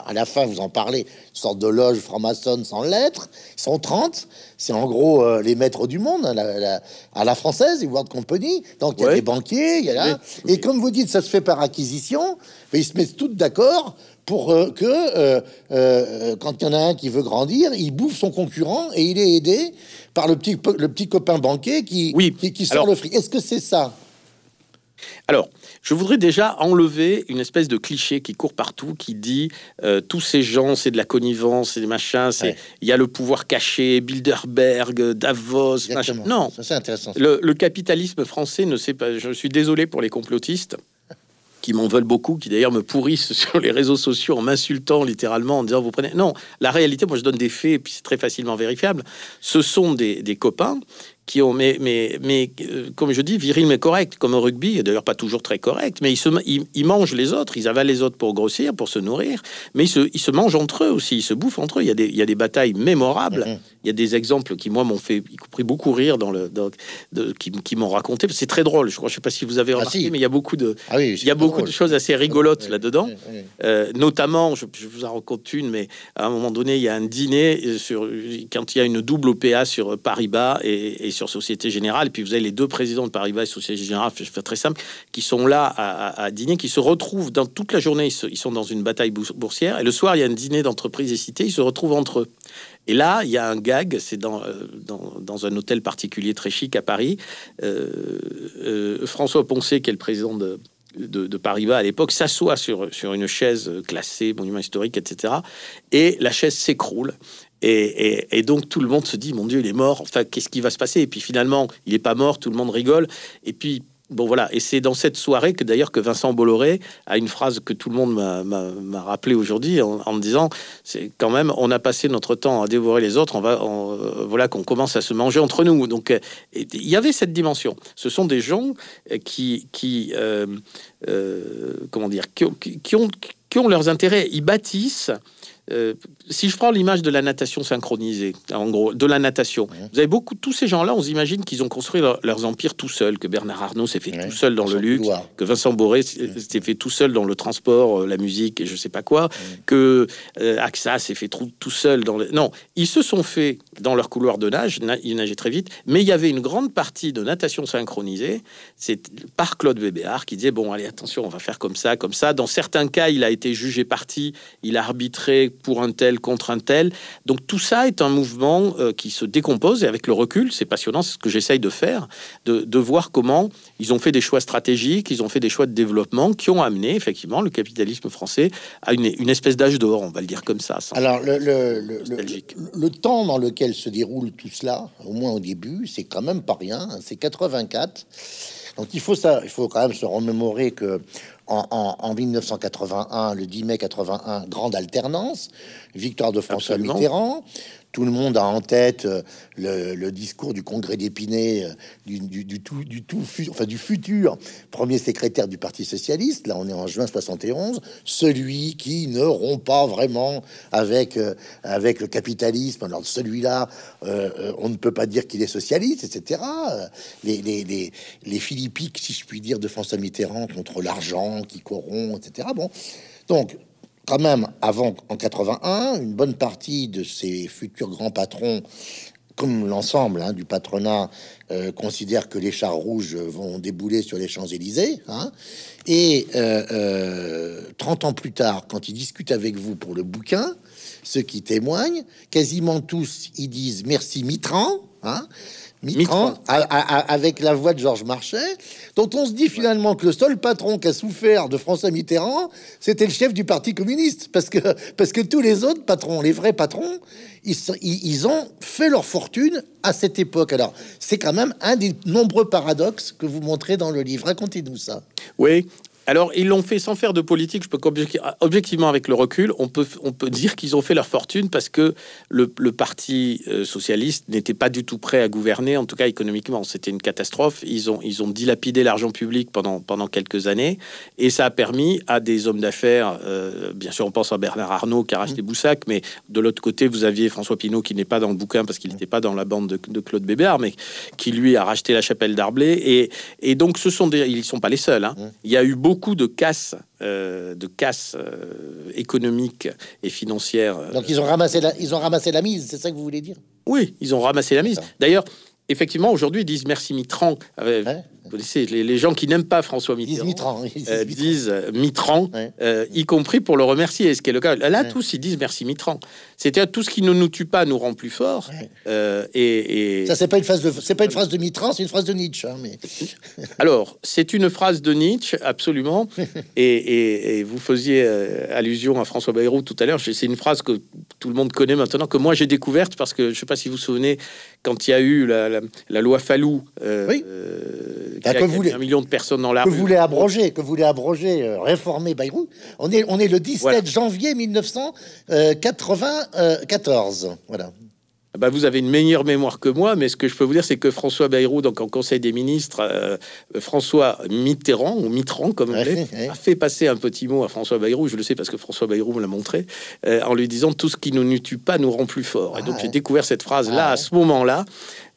à la fin vous en parlez, une sorte de loge franc-maçonne sans lettres, ils sont trente, c'est en gros euh, les maîtres du monde, hein, la, la, à la française, les World Company, donc il y a ouais. des banquiers, il y a là... Oui. Et oui. comme vous dites, ça se fait par acquisition, mais ils se mettent tous d'accord pour euh, que, euh, euh, quand il y en a un qui veut grandir, il bouffe son concurrent et il est aidé par le petit, le petit copain banquier qui, oui. qui, qui sort alors, le fric. Est-ce que c'est ça? Alors, je voudrais déjà enlever une espèce de cliché qui court partout, qui dit euh, tous ces gens, c'est de la connivence, c'est des machins, c'est... Ouais. Il y a le pouvoir caché, Bilderberg, Davos, exactement. Machin... Non, ça, c'est intéressant, ça. Le, le capitalisme français ne sait pas... Je suis désolé pour les complotistes, qui m'en veulent beaucoup, qui d'ailleurs me pourrissent sur les réseaux sociaux en m'insultant littéralement, en disant vous prenez... Non, la réalité, moi je donne des faits, et puis c'est très facilement vérifiable. Ce sont des, des copains qui ont, mais, mais, mais euh, comme je dis, viril mais correct, comme au rugby, et d'ailleurs pas toujours très correct, mais ils, se, ils, ils mangent les autres, ils avalent les autres pour grossir, pour se nourrir, mais ils se, ils se mangent entre eux aussi, ils se bouffent entre eux. Il y a des, il y a des batailles mémorables, mm-hmm. il y a des exemples qui, moi, m'ont fait, y compris beaucoup rire, dans le, dans, de, qui, qui m'ont raconté, c'est très drôle, je crois, je sais pas si vous avez remarqué, ah, si. mais il y a beaucoup de, ah, oui, il y a beaucoup drôle. de choses assez rigolotes oui, là-dedans, oui, oui. Euh, notamment, je, je vous en raconte une, mais à un moment donné, il y a un dîner, sur, quand il y a une double O P A sur Paribas et, et sur Société Générale, et puis vous avez les deux présidents de Paribas et Société Générale, je vais faire très simple, qui sont là à, à, à dîner, qui se retrouvent dans toute la journée, ils, se, ils sont dans une bataille boursière, et le soir, il y a un dîner d'entreprise et cité, ils se retrouvent entre eux. Et là, il y a un gag, c'est dans, dans, dans un hôtel particulier très chic à Paris, euh, euh, François Poncet, qui est le président de... De, de Paribas à l'époque, s'assoit sur, sur une chaise classée, monument historique, et cetera. Et la chaise s'écroule. Et, et, et donc, tout le monde se dit, mon Dieu, il est mort. Enfin, qu'est-ce qui va se passer? Et puis, finalement, il n'est pas mort, tout le monde rigole. Et puis, bon, voilà. Et c'est dans cette soirée que, d'ailleurs, que Vincent Bolloré a une phrase que tout le monde m'a, m'a, m'a rappelée aujourd'hui, en, en me disant, c'est quand même, on a passé notre temps à dévorer les autres, on va, on, voilà, qu'on commence à se manger entre nous. Donc, il y avait cette dimension. Ce sont des gens qui... qui euh, Euh, comment dire, qui, qui, ont, qui ont leurs intérêts, ils bâtissent. Euh, si je prends l'image de la natation synchronisée, en gros, de la natation, oui. vous avez beaucoup, tous ces gens-là, on s'imagine qu'ils ont construit leur, leurs empires tout seuls, que Bernard Arnault s'est fait oui. tout seul dans Vincent le luxe, Bolloré. que Vincent Bolloré oui. s'est fait tout seul dans le transport, euh, la musique et je sais pas quoi, oui. que euh, AXA s'est fait tout, tout seul dans le... Non, ils se sont fait dans leur couloir de nage, na- ils nageaient très vite, mais il y avait une grande partie de natation synchronisée, c'est par Claude Bébéar qui disait, bon, allez, attention, on va faire comme ça, comme ça. Dans certains cas, il a été jugé parti, il a arbitré pour un tel, contre un tel. Donc tout ça est un mouvement euh, qui se décompose, et avec le recul, c'est passionnant, c'est ce que j'essaye de faire, de, de voir comment ils ont fait des choix stratégiques, ils ont fait des choix de développement qui ont amené, effectivement, le capitalisme français à une, une espèce d'âge d'or, on va le dire comme ça. Alors le, le, le, le, le temps dans lequel se déroule tout cela, au moins au début, c'est quand même pas rien, hein, c'est quatre-vingt-quatre. Donc il faut ça, il faut quand même se remémorer que en, en, en dix-neuf cent quatre-vingt-un, le dix mai quatre-vingt-un, grande alternance, victoire de François Absolument. Mitterrand. Tout le monde a en tête euh, le, le discours du Congrès d'Épinay, euh, du, du, du tout, du tout, fu- enfin du futur premier secrétaire du Parti socialiste. Là, on est en juin soixante et onze. Celui qui ne rompt pas vraiment avec euh, avec le capitalisme. Alors celui-là, euh, euh, on ne peut pas dire qu'il est socialiste, et cetera. Les les les, les philippiques, si je puis dire, de François Mitterrand contre l'argent qui corrompt, et cetera. Bon, donc. Quand même, avant, en quatre-vingt-un, une bonne partie de ces futurs grands patrons, comme l'ensemble hein, du patronat, euh, considèrent que les chars rouges vont débouler sur les Champs-Élysées. Hein, et euh, euh, trente ans plus tard, quand ils discutent avec vous pour le bouquin, ceux qui témoignent, quasiment tous, ils disent « merci Mitterrand ». hein, Mitterrand, a, a, a, avec la voix de Georges Marchais, dont on se dit finalement que le seul patron qui a souffert de François Mitterrand, c'était le chef du Parti communiste, parce que, parce que tous les autres patrons, les vrais patrons, ils, ils ont fait leur fortune à cette époque. Alors, c'est quand même un des nombreux paradoxes que vous montrez dans le livre. Racontez-nous ça. Oui. Alors, ils l'ont fait sans faire de politique. Je peux objectivement, avec le recul, on peut, on peut dire qu'ils ont fait leur fortune parce que le, le parti euh, socialiste n'était pas du tout prêt à gouverner, en tout cas économiquement. C'était une catastrophe. Ils ont, ils ont dilapidé l'argent public pendant, pendant quelques années, et ça a permis à des hommes d'affaires, euh, bien sûr, on pense à Bernard Arnault qui a racheté Boussac, mais de l'autre côté, vous aviez François Pinault qui n'est pas dans le bouquin parce qu'il n'était pas dans la bande de, de Claude Bébéar, mais qui lui a racheté la chapelle d'Arblay. Et, et donc, ce sont des, ils ne sont pas les seuls, hein. Il y a eu beaucoup Beaucoup de casses, euh, de casses euh, économiques et financières. Euh, Donc ils ont ramassé la, ils ont ramassé la mise, c'est ça que vous voulez dire? Oui, ils ont ramassé la mise. D'ailleurs, effectivement, aujourd'hui, ils disent merci Mitterrand. Euh, ouais. Vous connaissez les, les gens qui n'aiment pas François Mitterrand. Disent Mitterrand, oui, disent euh, Mitterrand, disent Mitterrand ouais. euh, y compris pour le remercier. Ce qui est le cas. Là, ouais. tous, ils disent merci Mitterrand. C'est-à-dire tout ce qui ne nous tue pas nous rend plus forts. Ouais. Euh, et, et... Ça, c'est pas une phrase de, c'est pas une phrase de Mitterrand, c'est une phrase de Nietzsche. Hein, mais... Alors, c'est une phrase de Nietzsche, absolument. et, et, et vous faisiez allusion à François Bayrou tout à l'heure. C'est une phrase que tout le monde connaît maintenant, que moi j'ai découverte parce que je sais pas si vous vous souvenez quand il y a eu la, la, la loi Fallou. Euh, oui. Euh, Ah, que vous voulez, un million de personnes dans la que rue. Voulait abroger, que voulait abroger, euh, réformer Bayrou. On est, on est le dix-sept voilà. janvier mille neuf cent quatre-vingt-quatorze. Voilà. Bah vous avez une meilleure mémoire que moi, mais ce que je peux vous dire, c'est que François Bayrou, donc en Conseil des ministres, euh, François Mitterrand, ou Mitterrand, comme on dit, a fait passer un petit mot à François Bayrou, je le sais parce que François Bayrou me l'a montré, euh, en lui disant « tout ce qui nous tue pas nous rend plus fort ». Et donc ah, j'ai ouais. découvert cette phrase-là, ah, à ce moment-là,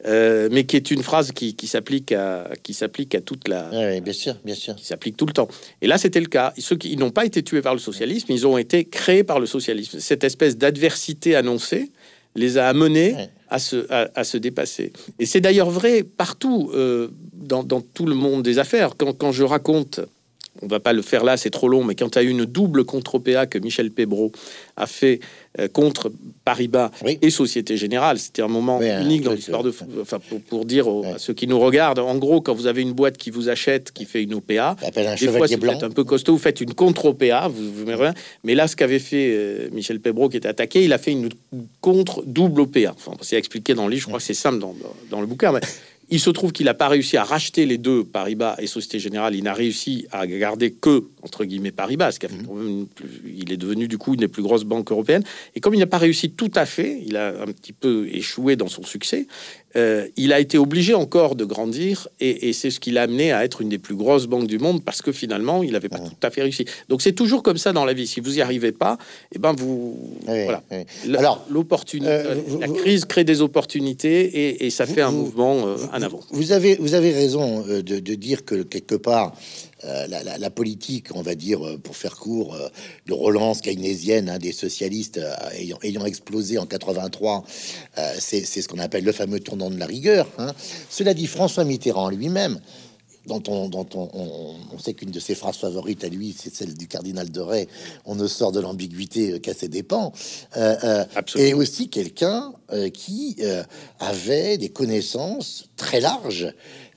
euh, mais qui est une phrase qui, qui s'applique à, qui s'applique à toute la... Oui, ouais, bien sûr, bien sûr. Qui s'applique tout le temps. Et là, c'était le cas. Ceux qui n'ont pas été tués par le socialisme, ils ont été créés par le socialisme. Cette espèce d'adversité annoncée les a amenés ouais. à, se, à, à se dépasser. Et c'est d'ailleurs vrai partout, euh, dans, dans tout le monde des affaires. Quand, quand je raconte, on va pas le faire là, c'est trop long, mais quand tu as eu une double contre-O P A que Michel Pébereau a fait euh, contre Paribas oui. et Société Générale, c'était un moment ouais, unique dans l'histoire de... Enfin, pour, pour dire aux, ouais. à ceux qui nous regardent, en gros, quand vous avez une boîte qui vous achète, qui fait une O P A, un des fois, c'est un peu costaud, vous faites une contre-O P A, vous, vous mettez rien. Mais là, ce qu'avait fait euh, Michel Pébereau, qui était attaqué, il a fait une contre-double O P A. Enfin, c'est expliqué dans le livre, je crois que c'est simple dans, dans, dans le bouquin, mais... Il se trouve qu'il n'a pas réussi à racheter les deux, Paribas et Société Générale. Il n'a réussi à garder que, entre guillemets, Paribas, ce qui a fait quand même plus, il est devenu du coup une des plus grosses banques européennes. Et comme il n'a pas réussi tout à fait, il a un petit peu échoué dans son succès, euh, il a été obligé encore de grandir. Et, et c'est ce qui l'a amené à être une des plus grosses banques du monde parce que finalement, il n'avait pas ouais. tout à fait réussi. Donc c'est toujours comme ça dans la vie. Si vous n'y arrivez pas, eh ben vous... Oui, voilà. Oui. Alors, l'opportunité, euh, la vous, crise crée des opportunités et, et ça vous, fait un vous, mouvement... Euh, vous, Avant. Vous avez, vous avez raison de, de dire que quelque part euh, la, la, la politique, on va dire pour faire court, euh, de relance keynésienne hein, des socialistes euh, ayant, ayant explosé en quatre-vingt-trois, euh, c'est ce qu'on appelle le fameux tournant de la rigueur. Hein. Cela dit, François Mitterrand lui-même, dont on, dont on, on, on sait qu'une de ses phrases favorites à lui, c'est celle du cardinal de Rais, on ne sort de l'ambiguïté qu'à ses dépens, euh, euh, et aussi quelqu'un euh, qui euh, avait des connaissances très larges,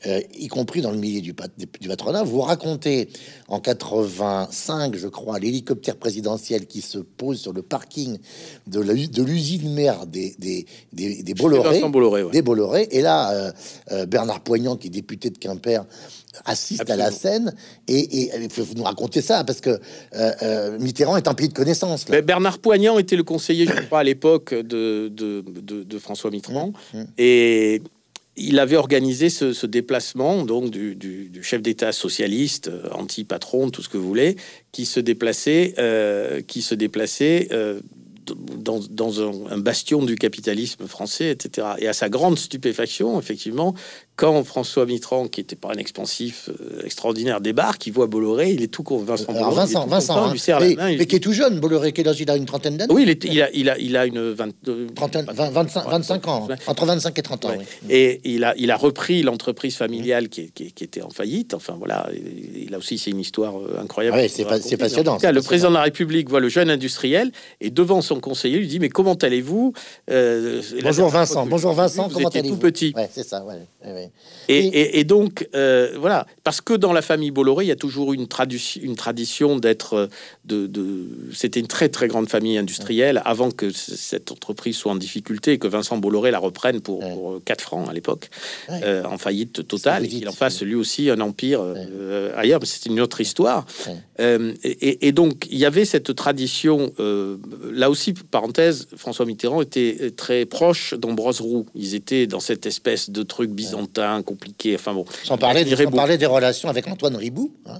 euh, y compris dans le milieu du, du patronat. Vous racontez en quatre-vingt-cinq, je crois, l'hélicoptère présidentiel qui se pose sur le parking de l'usine mère des, des, des, des Bolloré, Bolloré, ouais. des Bolloré, et là, euh, euh, Bernard Poignant, qui est député de Quimper, assiste Absolument. À la scène et il faut nous raconter ça parce que euh, euh, Mitterrand est un pays de connaissance. Là. Mais Bernard Poignant était le conseiller, je crois, à l'époque de, de, de, de François Mitterrand mmh. et il avait organisé ce, ce déplacement donc du, du, du chef d'État socialiste, anti-patron, tout ce que vous voulez, qui se déplaçait, euh, qui se déplaçait. Euh, Dans, dans un, un bastion du capitalisme français, et cetera. Et à sa grande stupéfaction, effectivement, quand François Mitterrand, qui n'était pas un expansif euh, extraordinaire, débarque, il voit Bolloré, il est tout court. Vincent Alors Bolloré, Vincent, il Vincent, content, hein. lui serre mais, la main, mais lui... qui est tout jeune, Bolloré, quel âge il a, une trentaine d'années. Oui, il, est, il, a, il, a, il a une vingt-deux... trente, vingt, vingt-cinq ans, entre vingt-cinq et trente ans. Ouais. Oui. Et il a, il a repris l'entreprise familiale qui, qui, qui était en faillite. Enfin voilà, et, et là aussi c'est une histoire incroyable. Ah ouais, c'est pas, c'est passionnant. En tout cas, le président de la République voit le jeune industriel et devant son conseiller lui dit: mais comment allez-vous? euh, Bonjour là, Vincent, bonjour Vincent, vous comment allez-vous? Tout petit. Ouais, c'est ça, ouais. Et, et, et donc, euh, voilà, parce que dans la famille Bolloré, il y a toujours une, tradu- une tradition d'être... De, de, c'était une très, très grande famille industrielle avant que c- cette entreprise soit en difficulté et que Vincent Bolloré la reprenne pour, ouais. pour quatre francs à l'époque, ouais. euh, en faillite totale, et qu'il en fasse lui aussi un empire ouais. euh, ailleurs, mais c'est une autre histoire. Ouais. Euh, et, et donc, il y avait cette tradition... Euh, là aussi, parenthèse, François Mitterrand était très proche d'Ambroise Roux. Ils étaient dans cette espèce de truc bizarre, compliqué, enfin bon. Sans parler, des, sans parler des relations avec Antoine Riboud, hein,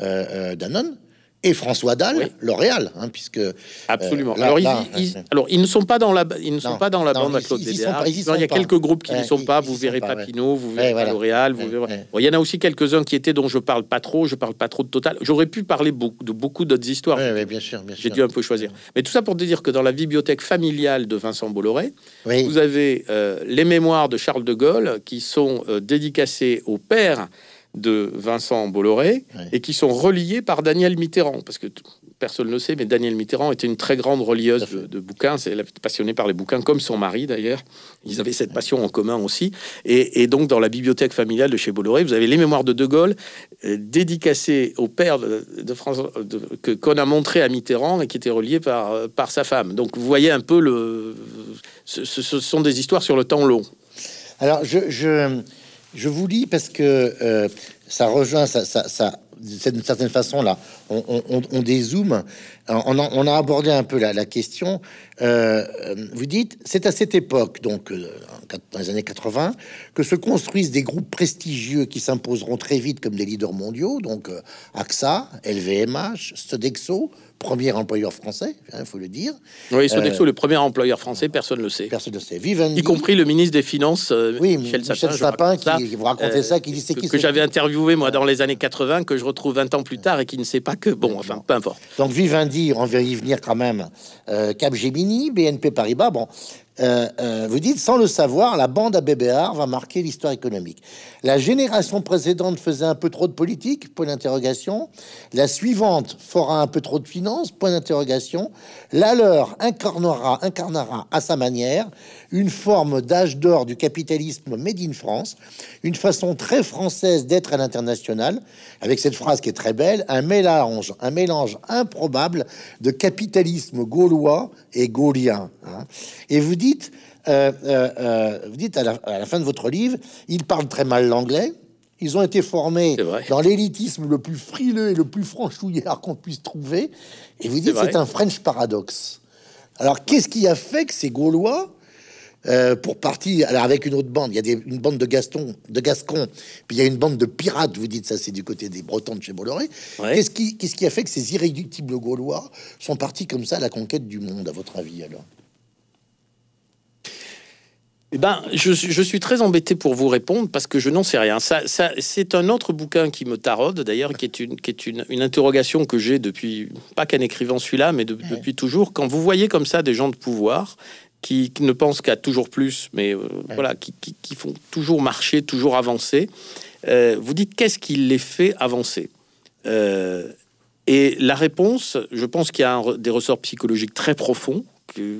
euh, euh, Danone, et François Dalle, oui. L'Oréal, hein, puisque... Absolument. Euh, là, alors, là, ils, ils, alors, ils ne sont pas dans la, ils ne sont non, pas dans la non, bande à Claude Bébéar. Il y a pas. quelques groupes qui ne ouais, sont ils, pas. Ils vous verrez pas, Papineau, ouais. vous verrez ouais, pas L'Oréal. Ouais, vous verrez... ouais. Bon, il y en a aussi quelques-uns qui étaient dont je parle pas trop. Je parle pas trop de Total. J'aurais pu parler beaucoup, de beaucoup d'autres histoires. Ouais, ouais, bien sûr, bien sûr. J'ai dû un peu choisir. Mais tout ça pour te dire que dans la bibliothèque familiale de Vincent Bolloré, oui. vous avez euh, les mémoires de Charles de Gaulle qui sont euh, dédicacées au père de Vincent Bolloré, oui. et qui sont reliés par Daniel Mitterrand, parce que t- personne ne le sait, mais Daniel Mitterrand était une très grande relieuse de, de bouquins, c'est, elle était passionnée par les bouquins, comme son mari d'ailleurs, ils avaient cette passion en commun aussi, et, et donc dans la bibliothèque familiale de chez Bolloré, vous avez les mémoires de De Gaulle, euh, dédicacées au père de, de France, de, que, qu'on a montré à Mitterrand, et qui était relié par, euh, par sa femme, donc vous voyez un peu, le, ce, ce sont des histoires sur le temps long. Alors, je... je... Je vous lis parce que euh, ça rejoint, ça, ça, ça, d'une certaine façon, là, on, on, on dézoome. On a, on a abordé un peu la, la question. Euh, vous dites, c'est à cette époque, donc dans les années quatre-vingts, que se construisent des groupes prestigieux qui s'imposeront très vite comme des leaders mondiaux, donc AXA, L V M H, Sodexo, premier employeur français, il hein, faut le dire. Oui, Sodexo, euh, le premier employeur français, personne ne le sait. Personne ne le sait. Vivendi, y compris le ministre des Finances, euh, oui, Michel, Michel Sapin, qui, ça, qui vous racontait euh, ça, qui disait... Que, que j'avais interviewé, moi, dans les années quatre-vingts, que je retrouve vingt ans plus tard et qui ne sait pas que... Bon, enfin, peu importe. Donc Vivendi, on va y venir quand même. Euh, Capgemini, B N P Paribas, bon... Euh, euh, vous dites, sans le savoir, la bande à Bébéar va marquer l'histoire économique. La génération précédente faisait un peu trop de politique, point d'interrogation. La suivante fera un peu trop de finance, point d'interrogation. La leur incarnera, incarnera à sa manière une forme d'âge d'or du capitalisme made in France, une façon très française d'être à l'international, avec cette phrase qui est très belle, un mélange, un mélange improbable de capitalisme gaulois et gaulien. Hein. Et vous dites, euh, euh, euh, vous dites à la, à la fin de votre livre, ils parlent très mal l'anglais. Ils ont été formés dans l'élitisme le plus frileux et le plus franchouillard qu'on puisse trouver. Et vous dites, c'est, c'est un French paradoxe. Alors, qu'est-ce qui a fait que ces Gaulois, euh, pour partie, alors avec une autre bande, il y a des, une bande de Gaston, de Gascons, puis il y a une bande de pirates. Vous dites ça, c'est du côté des Bretons de chez Bolloré. Ouais. Qu'est-ce qui, qu'est-ce qui a fait que ces irréductibles Gaulois sont partis comme ça à la conquête du monde, à votre avis alors? Eh ben, je, je suis très embêté pour vous répondre parce que je n'en sais rien. Ça, ça, c'est un autre bouquin qui me taraude, d'ailleurs, qui est une, qui est une, une interrogation que j'ai depuis, pas qu'en écrivant celui-là, mais de, ouais. depuis toujours. Quand vous voyez comme ça des gens de pouvoir qui, qui ne pensent qu'à toujours plus, mais euh, ouais. voilà, qui, qui, qui font toujours marcher, toujours avancer, euh, vous dites qu'est-ce qui les fait avancer ? euh, Et la réponse, je pense qu'il y a un, des ressorts psychologiques très profonds. Que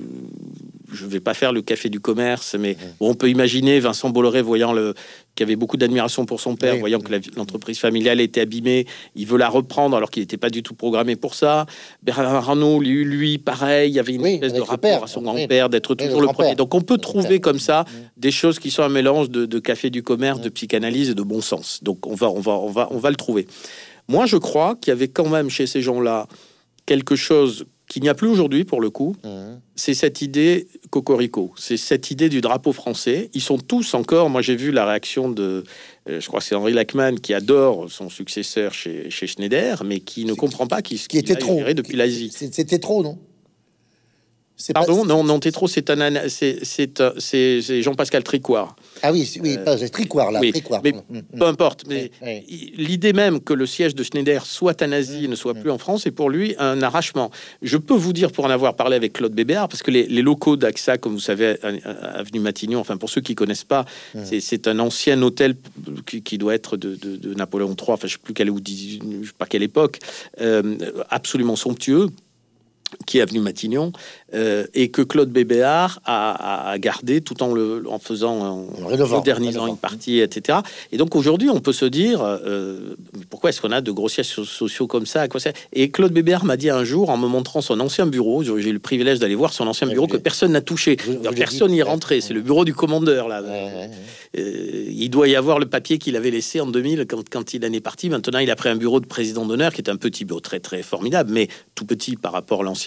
je ne vais pas faire le café du commerce, mais bon, on peut imaginer Vincent Bolloré voyant le, qui avait beaucoup d'admiration pour son père, oui. voyant que la, l'entreprise familiale était abîmée, il veut la reprendre alors qu'il n'était pas du tout programmé pour ça. Bernard Arnault, lui, lui pareil, il y avait une oui, espèce de rapport père, à son grand-père, oui, d'être toujours le, le premier. Donc on peut trouver comme ça oui. des choses qui sont un mélange de, de café du commerce, oui. de psychanalyse et de bon sens. Donc on va, on va, on va, on va le trouver. Moi, je crois qu'il y avait quand même chez ces gens-là quelque chose qu'il n'y a plus aujourd'hui, pour le coup, mmh. c'est cette idée cocorico, c'est cette idée du drapeau français. Ils sont tous encore... Moi, j'ai vu la réaction de... Euh, je crois que c'est Henri Lachmann qui adore son successeur chez, chez Schneider, mais qui ne c'est comprend qui, pas qu'il, qui qu'il était a trop, depuis qui, l'Asie. C'était trop, non C'est Pardon, pas... non, non, Tétro, c'est, un, c'est, c'est, c'est, c'est Jean-Pascal Tricoire. Ah oui, oui, euh, c'est Tricoire, là, oui, Tricoire. Mais mmh, peu importe, mais oui, oui. l'idée même que le siège de Schneider soit en Asie et mmh, ne soit mmh. plus en France est pour lui un arrachement. Je peux vous dire, pour en avoir parlé avec Claude Bébéar, parce que les, les locaux d'AXA, comme vous savez, avenue Matignon, enfin, pour ceux qui ne connaissent pas, mmh. c'est, c'est un ancien hôtel qui, qui doit être de, de, de Napoléon trois, enfin, je ne sais plus quelle, ou dix-huit, je sais pas quelle époque, euh, absolument somptueux, qui est avenue Matignon, euh, et que Claude Bébéar a, a, a gardé tout en le en faisant, en rénovant, modernisant une partie, et cetera. Et donc aujourd'hui, on peut se dire, euh, pourquoi est-ce qu'on a de gros sièges sociaux comme ça, à quoi ça? Et Claude Bébéar m'a dit un jour, en me montrant son ancien bureau, j'ai eu le privilège d'aller voir son ancien bureau, que personne n'a touché, vous, vous personne n'y est rentré, c'est le bureau du commandeur, là. Ouais, ouais, ouais. Euh, il doit y avoir le papier qu'il avait laissé en deux mille, quand, quand il en est parti. Maintenant, il a pris un bureau de président d'honneur, qui est un petit bureau très, très formidable, mais tout petit par rapport à l'ancien.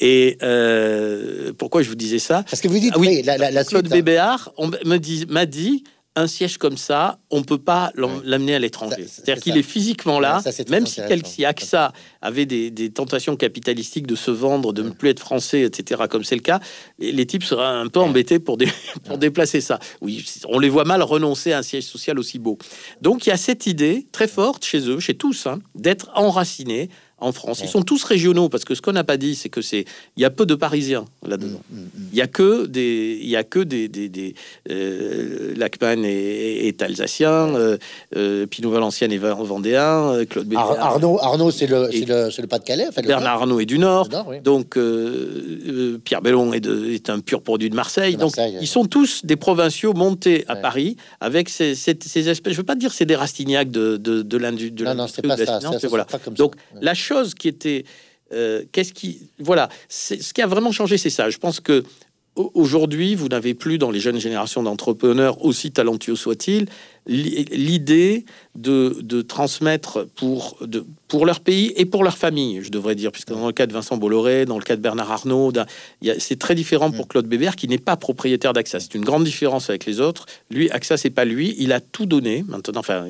Et euh, pourquoi je vous disais ça? Parce que vous dites, ah oui, oui, la, la, la Claude Bébéar hein. m'a dit, dit un siège comme ça, on ne peut pas l'amener à l'étranger. Ça, C'est-à-dire c'est qu'il ça. est physiquement là, ouais, ça, même si, quel, si AXA avait des, des tentations capitalistiques de se vendre, de ne plus être français, et cetera, comme c'est le cas, les types seraient un peu embêtés pour, dé, pour déplacer ça. Oui, on les voit mal renoncer à un siège social aussi beau. Donc il y a cette idée très forte chez eux, chez tous, hein, d'être enracinés en France. Ils sont tous régionaux, parce que ce qu'on n'a pas dit, c'est que c'est il y a peu de Parisiens là-dedans. Mmh, mmh. Il y a que des il y a que des des, des euh, Lachmann est, est alsacien, euh, euh, Pinot Valenciennes est vendéen, euh, Claude Bébéar, Arnault Arnault c'est le c'est le, c'est le Pas-de-Calais. Enfin, Bernard Arnault est du Nord, Nord oui. donc euh, euh, Pierre Bellon est, de, est un pur produit de Marseille. De Marseille donc euh. Ils sont tous des provinciaux montés à ouais. Paris avec ces, ces, ces espèces. Je veux pas dire c'est des Rastignac de de de l'industrie. Non non c'est pas ça. C'est, voilà. Pas comme ça. Donc ouais. la chose qui était euh, qu'est-ce qui voilà c'est, ce qui a vraiment changé, c'est ça. Je pense que aujourd'hui vous n'avez plus dans les jeunes générations d'entrepreneurs, aussi talentueux soient-ils, l'idée de, de transmettre pour, de, pour leur pays et pour leur famille, je devrais dire, puisque dans le cas de Vincent Bolloré, dans le cas de Bernard Arnault, y a, c'est très différent pour Claude Bébéar, qui n'est pas propriétaire d'AXA. C'est une grande différence avec les autres. Lui, AXA, c'est pas lui. Il a tout donné maintenant. Enfin,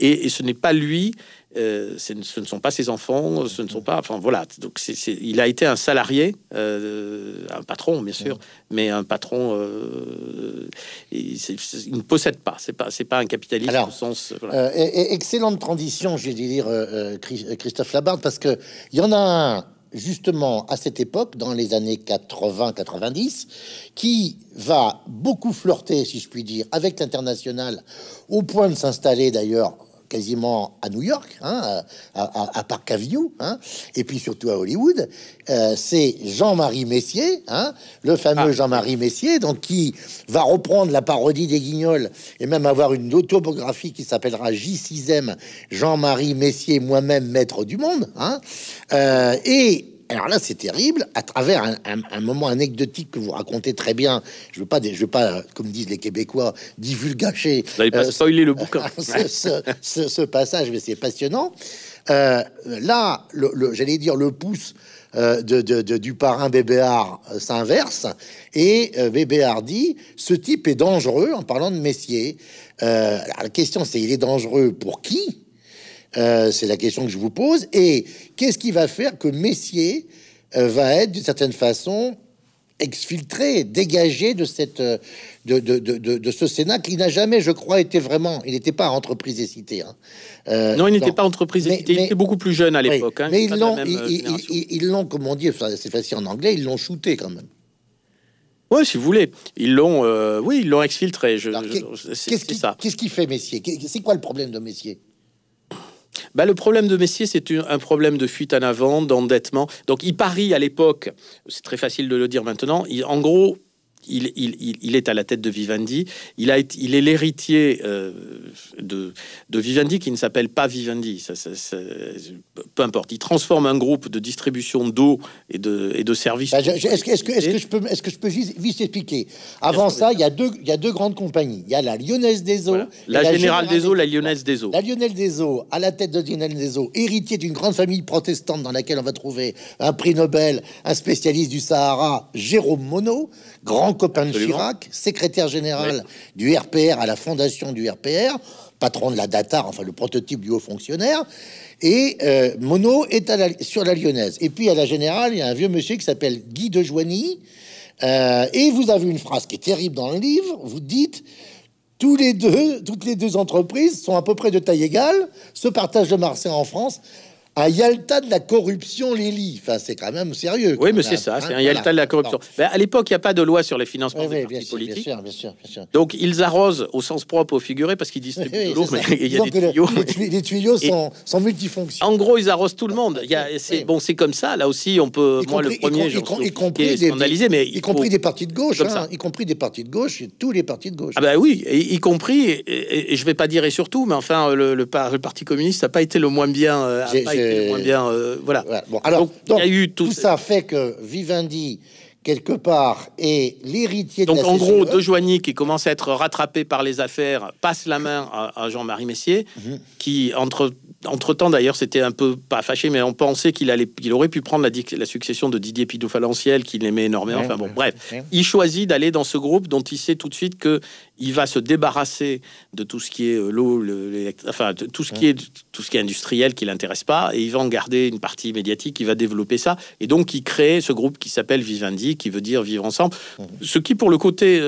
et, et ce n'est pas lui. Euh, ce ne sont pas ses enfants. Ce ne sont pas. Enfin voilà. Donc c'est, c'est, il a été un salarié, euh, un patron bien sûr, mais un patron. Euh, et c'est, c'est, il ne possède pas. C'est pas. C'est pas un capitaliste. Alors, au sens, voilà. euh, excellente transition, je vais dire, euh, Christophe Labarde, parce que il y en a un justement à cette époque, dans les années quatre-vingts quatre-vingt-dix, qui va beaucoup flirter, si je puis dire, avec l'international, au point de s'installer d'ailleurs quasiment à New York, hein, à, à, à Park Avenue, hein, et puis surtout à Hollywood. Euh, c'est Jean-Marie Messier, hein, le fameux ah. Jean-Marie Messier, donc qui va reprendre la parodie des Guignols et même avoir une autobiographie qui s'appellera J six M, Jean-Marie Messier, moi-même maître du monde, hein, euh, et alors là, c'est terrible. À travers un, un, un moment anecdotique que vous racontez très bien, je veux pas, des, je veux pas, comme disent les Québécois, divulgacher. Vous n'allez pas euh, spoiler le bouquin. ce, ce, ce, ce passage, mais c'est passionnant. Euh, là, le, le, j'allais dire le pouce euh, de, de, de, du parrain Bébéar euh, s'inverse et euh, Bébéar dit ce type est dangereux en parlant de Messier. Euh, la question, c'est il est dangereux pour qui? Euh, c'est la question que je vous pose. Et qu'est-ce qui va faire que Messier euh, va être, d'une certaine façon, exfiltré, dégagé de, cette, de, de, de, de, de ce Sénat qui n'a jamais, je crois, été vraiment... Il n'était pas Entreprises et Cité. Hein. Euh, non, il n'était pas Entreprises et Cité. Il était beaucoup plus jeune à l'époque. Oui, hein, mais ils l'ont, ils, ils, ils, ils l'ont, comme on dit, c'est facile en anglais, ils l'ont shooté quand même. Oui, si vous voulez, ils l'ont, euh, oui, ils l'ont exfiltré. Je, Alors, je, qu'est, c'est, qu'est-ce, c'est qui, ça. qu'est-ce qui fait Messier? C'est quoi le problème de Messier? Bah, le problème de Messier, c'est un problème de fuite en avant, d'endettement. Donc, il parie à l'époque, c'est très facile de le dire maintenant, il, en gros, il, il, il est à la tête de Vivendi, il, a, il est l'héritier euh, de, de Vivendi, qui ne s'appelle pas Vivendi, ça, ça, ça, peu importe. Il transforme un groupe de distribution d'eau et de, et de services. Bah, je, je, est-ce, que, est-ce, que, est-ce, que je peux, est-ce que je peux vite expliquer? Avant Bien ça, il y, a deux, il y a deux grandes compagnies. Il y a la Lyonnaise des Eaux... Voilà. La, la Générale des Eaux, la Lyonnaise des Eaux. La Lyonnaise des Eaux, à la tête de Lyonnaise des Eaux, héritier d'une grande famille protestante dans laquelle on va trouver un prix Nobel, un spécialiste du Sahara, Jérôme Monod, grand grand copain Absolument. de Chirac, secrétaire général oui. du R P R à la fondation du R P R, patron de la Datar, enfin le prototype du haut fonctionnaire, et euh, Monod est à la, sur la Lyonnaise. Et puis à la Générale, il y a un vieux monsieur qui s'appelle Guy de Joigny, euh, et vous avez une phrase qui est terrible dans le livre, vous dites... Tous les deux, toutes les deux entreprises sont à peu près de taille égale, se partagent le marché en France. Un Yalta de la corruption, les lits. Enfin, c'est quand même sérieux. Oui, mais c'est ça, c'est un Yalta de la corruption. Ben, à l'époque, il n'y a pas de loi sur les financements des partis politiques. Bien sûr, bien sûr, bien sûr. Donc, ils arrosent au sens propre, au figuré, parce qu'ils distribuent de l'eau, mais il y a des tuyaux. Les tuyaux sont, sont multifonctionnels. En gros, ils arrosent tout le monde. Il y a, c'est, bon, c'est comme ça. Là aussi, on peut... Moi, le premier, je suis scandalisé, mais... Y compris des partis de gauche, y compris des partis de gauche, tous les partis de gauche. Ah ben oui, y compris, et je ne vais pas dire et surtout, mais enfin, le Parti communiste n'a pas été le moins bien... Moins bien, euh, voilà. voilà. Bon, alors, donc, il y a eu tout, tout ça fait que Vivendi, quelque part, est l'héritier de la C C E. Donc, en gros, De Joigny, qui commence à être rattrapé par les affaires, passe la main à, à Jean-Marie Messier, mmh. qui, entre, entre-temps, d'ailleurs, c'était un peu, pas fâché, mais on pensait qu'il, allait, qu'il aurait pu prendre la, la succession de Didier Pidoufalanciel, qu'il aimait énormément. Mmh. Enfin, bon, bref. Mmh. Il choisit d'aller dans ce groupe dont il sait tout de suite que... il va se débarrasser de tout ce qui est l'eau, le, les, enfin tout ce qui est tout ce qui est industriel qui l'intéresse pas, et il va en garder une partie médiatique. Il va développer ça, et donc il crée ce groupe qui s'appelle Vivendi, qui veut dire vivre ensemble. Ce qui, pour le côté,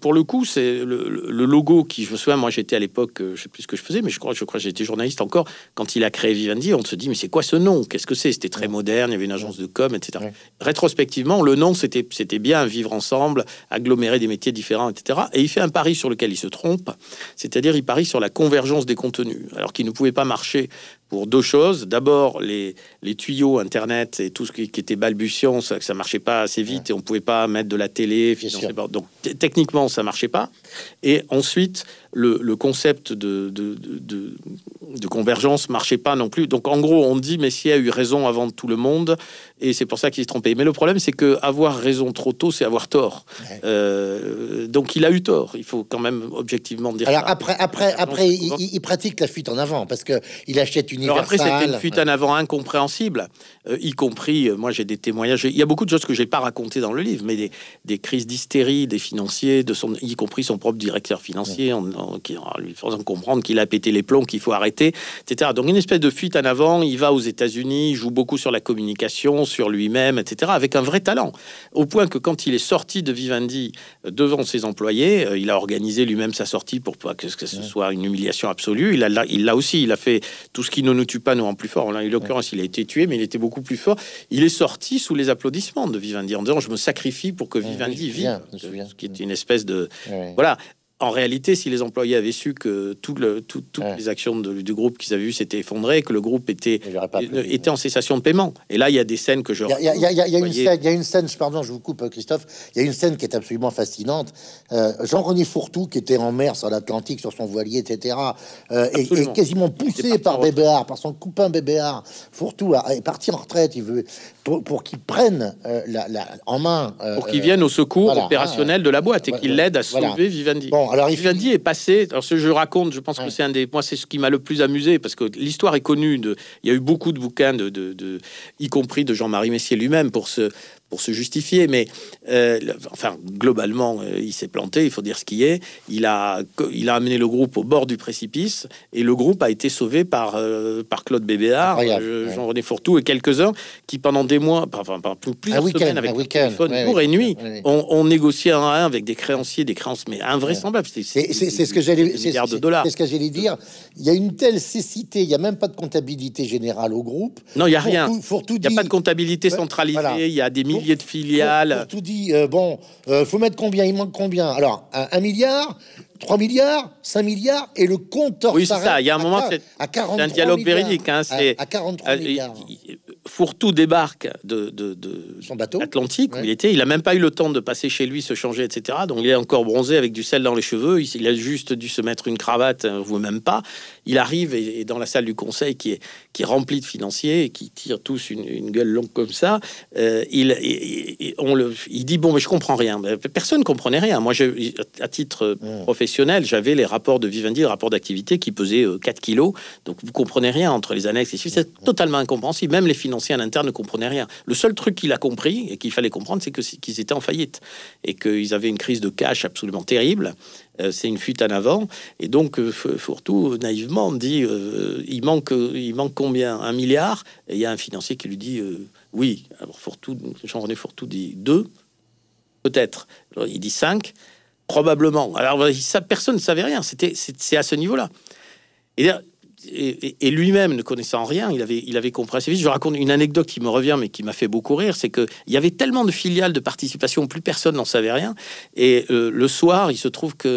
pour le coup, c'est le, le logo qui, je me souviens, moi j'étais à l'époque, je sais plus ce que je faisais, mais je crois, je crois, j'étais journaliste encore quand il a créé Vivendi. On se dit mais c'est quoi ce nom ? Qu'est-ce que c'est ? C'était très moderne, il y avait une agence de com, et cetera. Rétrospectivement, le nom c'était c'était bien vivre ensemble, agglomérer des métiers différents, et cetera. Et il fait un pari sur lequel il se trompe, c'est-à-dire il parie sur la convergence des contenus, alors qu'il ne pouvait pas marcher pour deux choses. D'abord, les, les tuyaux Internet et tout ce qui, qui était balbutiant, ça, ça marchait pas assez vite, et on pouvait pas mettre de la télé, pas, donc t- techniquement, ça marchait pas. Et ensuite, le, le concept de, de, de, de convergence marchait pas non plus. Donc en gros, on dit Messier a eu raison avant tout le monde, et c'est pour ça qu'il s'est trompé. Mais le problème, c'est que avoir raison trop tôt, c'est avoir tort. Ouais. Euh, donc il a eu tort, il faut quand même objectivement dire. Alors ça. après, après, après il, il pratique la fuite en avant, parce qu'il achète une Alors après, c'était une fuite en avant incompréhensible, euh, y compris, euh, moi j'ai des témoignages, il y a beaucoup de choses que j'ai pas racontées dans le livre, mais des, des crises d'hystérie des financiers, de son, y compris son propre directeur financier, en, en, qui, en lui faisant comprendre qu'il a pété les plombs, qu'il faut arrêter, et cetera. Donc une espèce de fuite en avant, il va aux États-Unis, il joue beaucoup sur la communication, sur lui-même, et cetera, avec un vrai talent, au point que quand il est sorti de Vivendi euh, devant ses employés, euh, il a organisé lui-même sa sortie pour pas que ce soit une humiliation absolue. Il a, là, il l'a aussi, il a fait tout ce qui ne nous tue pas, nous rend plus fort. En l'occurrence, il a été tué, mais il était beaucoup plus fort. Il est sorti sous les applaudissements de Vivendi en disant je me sacrifie pour que Vivendi vive, ce qui est une espèce de ouais. voilà. En réalité, si les employés avaient su que tout le, tout, toutes ouais. les actions de, du groupe qu'ils avaient vues s'étaient effondrées, que le groupe était, plus, était en cessation de paiement. Et là, il y a des scènes que je... Il y, y, y, y, y a une scène, pardon, je vous coupe, Christophe, il y a une scène qui est absolument fascinante. Euh, Jean René Fourtou, qui était en mer sur l'Atlantique, sur son voilier, et cetera, euh, est, est quasiment poussé par Bébéar, par son copain Bébéar. Fourtou est parti en retraite, il veut, pour, pour qu'il prenne euh, la, la, en main... Euh, pour qu'il euh, vienne au secours voilà, opérationnel hein, de la boîte et qu'il voilà, l'aide à soulever voilà. Vivendi. Bon, alors, Vivendi est passé. Alors, ce que je raconte, je pense ouais. que c'est un des. Moi, c'est ce qui m'a le plus amusé parce que l'histoire est connue. De, il y a eu beaucoup de bouquins, de, de, de, y compris de Jean-Marie Messier lui-même, pour se, pour se justifier. Mais euh, enfin, globalement, euh, il s'est planté. Il faut dire ce qui est. Il a, il a amené le groupe au bord du précipice et le groupe a été sauvé par, euh, par Claude Bébéar, euh, Jean René Fourtou et quelques-uns qui, pendant des mois, enfin, plusieurs un semaines, avec le téléphone ouais, jour ouais, et nuit, ouais, ouais. On, on négociait un à un avec des créanciers, des créances, mais invraisemblables. Ouais. C'est, c'est, c'est, c'est ce que j'allais, c'est, c'est, c'est ce que j'allais dire. Il y a une telle cécité, il n'y a même pas de comptabilité générale au groupe. Non, il n'y a pour rien. Tout, pour tout il n'y a dit, pas de comptabilité centralisée, voilà. Il y a des milliers pour, de filiales. Pour, pour tout dit, euh, bon, il euh, faut mettre combien, il manque combien ? Alors, un, un milliard, trois milliards, cinq milliards, et le compteur... Oui, c'est ça, il y a un moment, c'est, c'est un dialogue véridique. Hein, c'est, à, à quarante-trois à, milliards. Fourtou débarque de, de, de son bateau, l'Atlantique, ouais. où il était. Il n'a même pas eu le temps de passer chez lui, se changer, et cetera. Donc, il est encore bronzé avec du sel dans les cheveux. Il, il a juste dû se mettre une cravate, ou même pas. Il arrive et, et dans la salle du conseil qui est, qui est remplie de financiers et qui tirent tous une, une gueule longue comme ça. Euh, il, et, et on le, il dit, bon, mais je comprends rien. Personne ne comprenait rien. Moi, je, à titre mmh. professionnel, j'avais les rapports de Vivendi, les rapports d'activité qui pesaient quatre kilos. Donc, vous comprenez rien entre les annexes et suites. C'est totalement incompréhensible. Même les financiers Français en interne ne comprenaient rien. Le seul truc qu'il a compris et qu'il fallait comprendre, c'est que, qu'ils étaient en faillite et qu'ils avaient une crise de cash absolument terrible. Euh, c'est une fuite en avant. Et donc, euh, Fourtou, naïvement, dit euh, il, manque, il manque combien? Un milliard? Et il y a un financier qui lui dit euh, oui. Alors, Fourtou, Jean René Fourtou dit deux, peut-être. Alors, il dit cinq, probablement. Alors, ça, personne ne savait rien. C'était, c'est, c'est à ce niveau-là. Et, et, et lui-même, ne connaissant rien, il avait, il avait compris assez vite. Je raconte une anecdote qui me revient, mais qui m'a fait beaucoup rire, c'est qu'il y avait tellement de filiales de participation, plus personne n'en savait rien. Et euh, le soir, il se trouve qu'à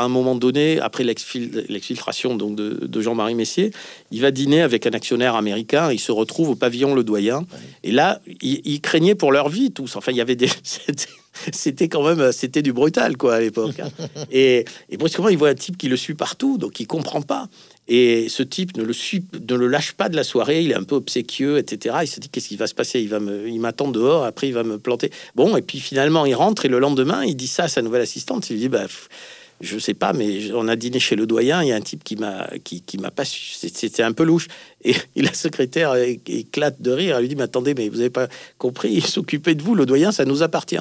un moment donné, après l'exfil- l'exfiltration donc, de, de Jean-Marie Messier, il va dîner avec un actionnaire américain, il se retrouve au pavillon Le Doyen. Ouais. Et là, ils il craignaient pour leur vie, tous. Enfin, il y avait des... C'était quand même, c'était du brutal, quoi, à l'époque. Hein. Et, et brusquement, il voit un type qui le suit partout, donc il comprend pas. Et ce type ne le suit, ne le lâche pas de la soirée. Il est un peu obséquieux, et cetera. Il se dit qu'est-ce qui va se passer ? Il va me, il m'attend dehors. Après, il va me planter. Bon, et puis finalement, il rentre et le lendemain, il dit ça à sa nouvelle assistante. Il lui dit, bah, je sais pas, mais on a dîné chez le doyen. Il y a un type qui m'a, qui, qui m'a pas su. C'était un peu louche. Et la secrétaire éclate de rire. Elle lui dit, mais attendez, mais vous avez pas compris ? Il s'occupait de vous. Le doyen, ça nous appartient.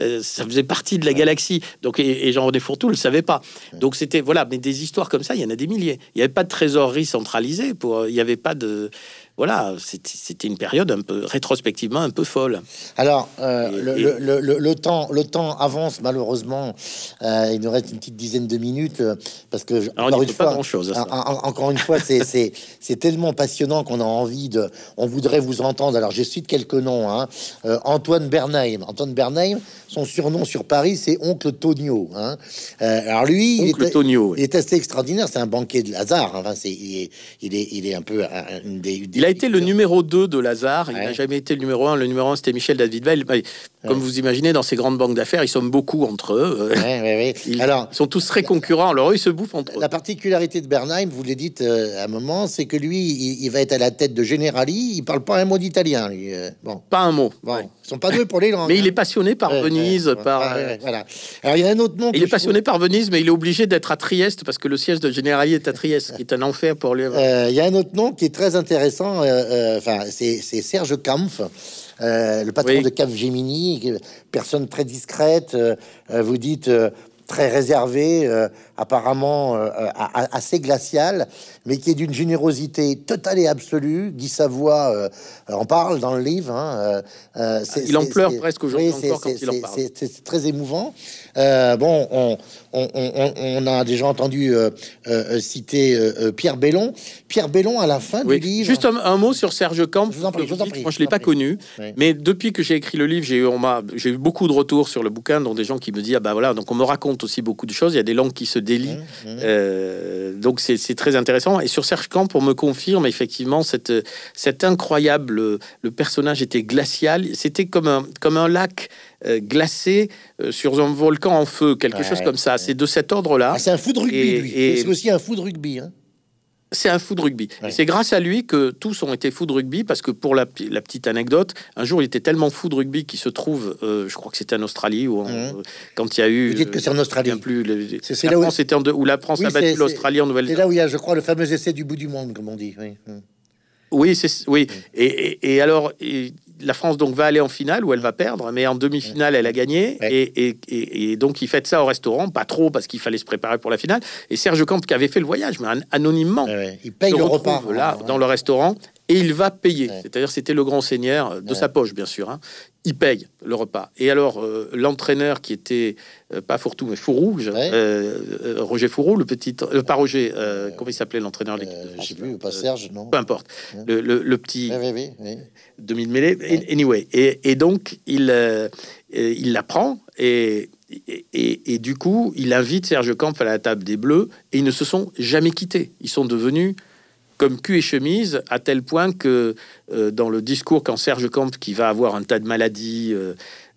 Euh, ça faisait partie de la galaxie. Donc, et, et Jean-René Fourtou le savait pas. Donc c'était voilà, mais des histoires comme ça, il y en a des milliers. Il n'y avait pas de trésorerie centralisée. Pour, il n'y avait pas de voilà. C'était, c'était une période un peu rétrospectivement un peu folle. Alors euh, et, le, et... Le, le, le temps, le temps avance malheureusement. Euh, il nous reste une petite dizaine de minutes euh, parce que je, alors, encore, une fois, chose, ça. En, en, encore une fois, c'est, c'est, c'est tellement passionnant qu'on a envie de, on voudrait vous entendre. Alors je cite quelques noms. Hein. Euh, Antoine Bernheim, Antoine Bernheim. Son surnom sur Paris, c'est Oncle Tonio. Hein. Euh, alors lui, il est, Tonio, il est assez extraordinaire. C'est un banquier de Lazare. Hein. Enfin, c'est, il, est, il, est, il est un peu... Un, une des, une il a été le numéro deux de Lazare. Ouais. Il n'a jamais été le numéro un. Le numéro un, c'était Michel David-Weil. Comme ouais. vous imaginez, dans ces grandes banques d'affaires, ils somment beaucoup entre eux. Ouais, ouais, ouais. Ils, alors, ils sont tous très concurrents. Alors eux, ils se bouffent entre eux. La particularité de Bernheim, vous l'avez dit euh, à un moment, c'est que lui, il, il va être à la tête de Generali. Il ne parle pas un mot d'italien, lui. Euh, bon. Pas un mot. Bon. Ouais. Ils ne sont pas deux pour les langues. Mais hein. Il est passionné par ouais. Venise. Ouais, par, ouais, ouais, voilà. Alors il y a un autre nom. Il est passionné trouve... par Venise, mais il est obligé d'être à Trieste parce que le siège de Generali est à Trieste, qui est un enfer pour lui. Euh, il y a un autre nom qui est très intéressant. Euh, euh, c'est, c'est Serge Kampf, euh, le patron oui. de Capgemini, personne très discrète. Euh, vous dites. Euh, très réservé, euh, apparemment euh, assez glacial, mais qui est d'une générosité totale et absolue. Guy Savoy euh, en parle dans le livre. Hein, euh, c'est, il en c'est, pleure c'est, presque aujourd'hui oui, encore c'est, quand c'est, il en parle. C'est, c'est, c'est très émouvant. Euh, bon, on, on, on, on a déjà entendu euh, euh, citer euh, Pierre Bellon. Pierre Bellon, à la fin oui. du livre... Juste un, un mot sur Serge Kampf. Je vous en prie, je vous en prie. Moi, je ne l'ai pas connu, oui. mais depuis que j'ai écrit le livre, j'ai eu, on m'a, j'ai eu beaucoup de retours sur le bouquin, dont des gens qui me disent « Ah ben voilà, donc on me raconte aussi beaucoup de choses, il y a des langues qui se délient, mmh, mmh. Euh, donc c'est, c'est très intéressant. Et sur Serge Kampf, on me confirme effectivement cette, cette incroyable, le personnage était glacial, c'était comme un, comme un lac euh, glacé euh, sur un volcan en feu, quelque ouais, chose comme ça, ouais. c'est de cet ordre-là. Ah, c'est un fou de rugby, et, lui. Et... c'est aussi un fou de rugby, hein. C'est un fou de rugby. Ouais. C'est grâce à lui que tous ont été fous de rugby, parce que pour la, la petite anecdote, un jour, il était tellement fou de rugby qu'il se trouve, euh, je crois que c'était en Australie, ou mmh. quand il y a eu... Vous dites que c'est en Australie. Plus, le, c'est, c'est la là France où... était en deux, où la France oui, a battu c'est, l'Australie en Nouvelle-Zélande. C'est là où il y a, je crois, le fameux essai du bout du monde, comme on dit. Oui, oui, c'est, oui. Et, et, et alors... Et, la France donc va aller en finale où elle va perdre, mais en demi-finale elle a gagné ouais. et, et, et donc ils fêtent ça au restaurant, pas trop parce qu'il fallait se préparer pour la finale. Et Serge Kampf qui avait fait le voyage, mais anonymement, ouais, ouais. il paye le repas là ouais. dans le restaurant et il va payer. Ouais. C'est-à-dire c'était le grand seigneur de ouais. sa poche bien sûr. Hein. Il paye le repas. Et alors euh, l'entraîneur qui était euh, pas Fourtou mais Fourou, je, ouais. euh, euh, Roger Fourou, le petit, euh, pas Roger, euh, euh, comment il s'appelait l'entraîneur euh, de l'équipe de France, je sais plus, pas Serge, non. Peu importe. Ouais. Le, le, le petit. Ouais, ouais, ouais, ouais. demi-mêlée, anyway. Et, et donc, il, euh, il la prend et, et, et, et du coup, il invite Serge Kampf à la table des Bleus et ils ne se sont jamais quittés. Ils sont devenus comme cul et chemise, à tel point que euh, dans le discours, quand Serge Kampf, qui va avoir un tas de maladies euh,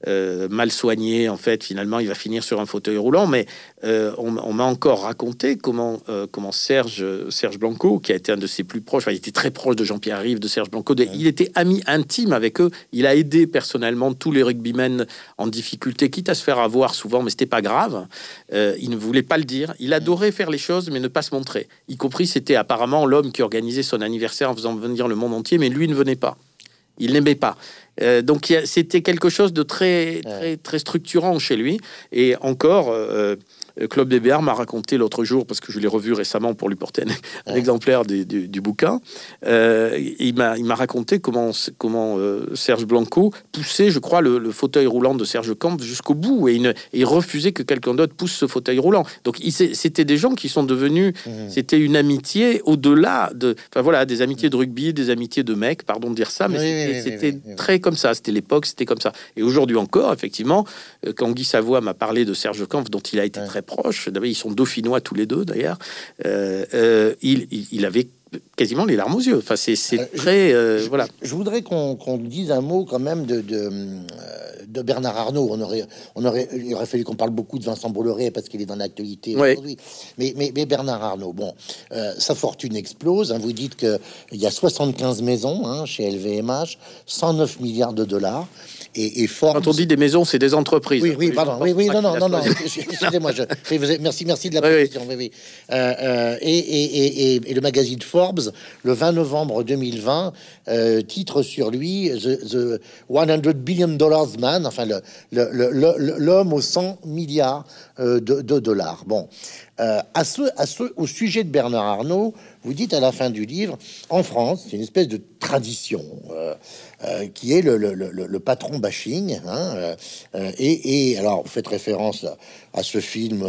euh, mal soignées, en fait, finalement, il va finir sur un fauteuil roulant, mais euh, on, on m'a encore raconté comment, euh, comment Serge, Serge Blanco, qui a été un de ses plus proches, enfin, il était très proche de Jean-Pierre Rive, de Serge Blanco, de, ouais. il était ami intime avec eux, il a aidé personnellement tous les rugbymen en difficulté, quitte à se faire avoir souvent, mais c'était pas grave, euh, il ne voulait pas le dire, il adorait faire les choses, mais ne pas se montrer, y compris, c'était apparemment l'homme qui organisait son anniversaire en faisant venir le monde entier, mais lui ne venait pas. Il n'aimait pas. Euh, donc c'était quelque chose de très, très, très structurant chez lui. Et encore... Euh, Claude Bébéar m'a raconté l'autre jour, parce que je l'ai revu récemment pour lui porter un, ouais. un exemplaire du, du, du bouquin, euh, il m'a il m'a raconté comment, comment euh, Serge Blanco poussait, je crois, le, le fauteuil roulant de Serge Kampf jusqu'au bout, et il, ne, et il refusait que quelqu'un d'autre pousse ce fauteuil roulant. Donc il, c'était des gens qui sont devenus... Mmh. C'était une amitié au-delà de... Enfin voilà, des amitiés de rugby, des amitiés de mecs, pardon de dire ça, mais oui, c'était, oui, c'était oui, oui, très oui. comme ça. C'était l'époque, c'était comme ça. Et aujourd'hui encore, effectivement, quand Guy Savoy m'a parlé de Serge Kampf, dont il a été ouais. très proche, ils sont dauphinois tous les deux d'ailleurs, euh, euh, il, il avait quasiment les larmes aux yeux. Enfin, c'est, c'est euh, très... Euh, je, voilà. je voudrais qu'on, qu'on dise un mot quand même de, de, de Bernard Arnault. On aurait, on aurait, il aurait fallu qu'on parle beaucoup de Vincent Bolloré parce qu'il est dans l'actualité ouais. aujourd'hui. Mais, mais, mais Bernard Arnault, bon, euh, sa fortune explose. Hein, vous dites qu'il y a soixante-quinze maisons hein, chez L V M H, cent neuf milliards de dollars. Et, et forme... Quand on dit des maisons, c'est des entreprises. Oui, oui, pardon. Oui, oui, non, non, non, non. Excusez-moi. Je... Merci, merci de la précision. Oui, oui. Euh, euh, et, et, et, et le magazine Forbes, le vingt novembre deux mille vingt, euh, titre sur lui The, the one hundred billion dollars Man, enfin le, le, le, le, l'homme aux cent milliards de, de dollars. Bon. Euh, à ce, à ce, au sujet de Bernard Arnault, vous dites à la fin du livre, en France, c'est une espèce de tradition euh, euh, qui est le, le, le, le patron bashing. Hein, euh, et, et alors, vous faites référence à ce film,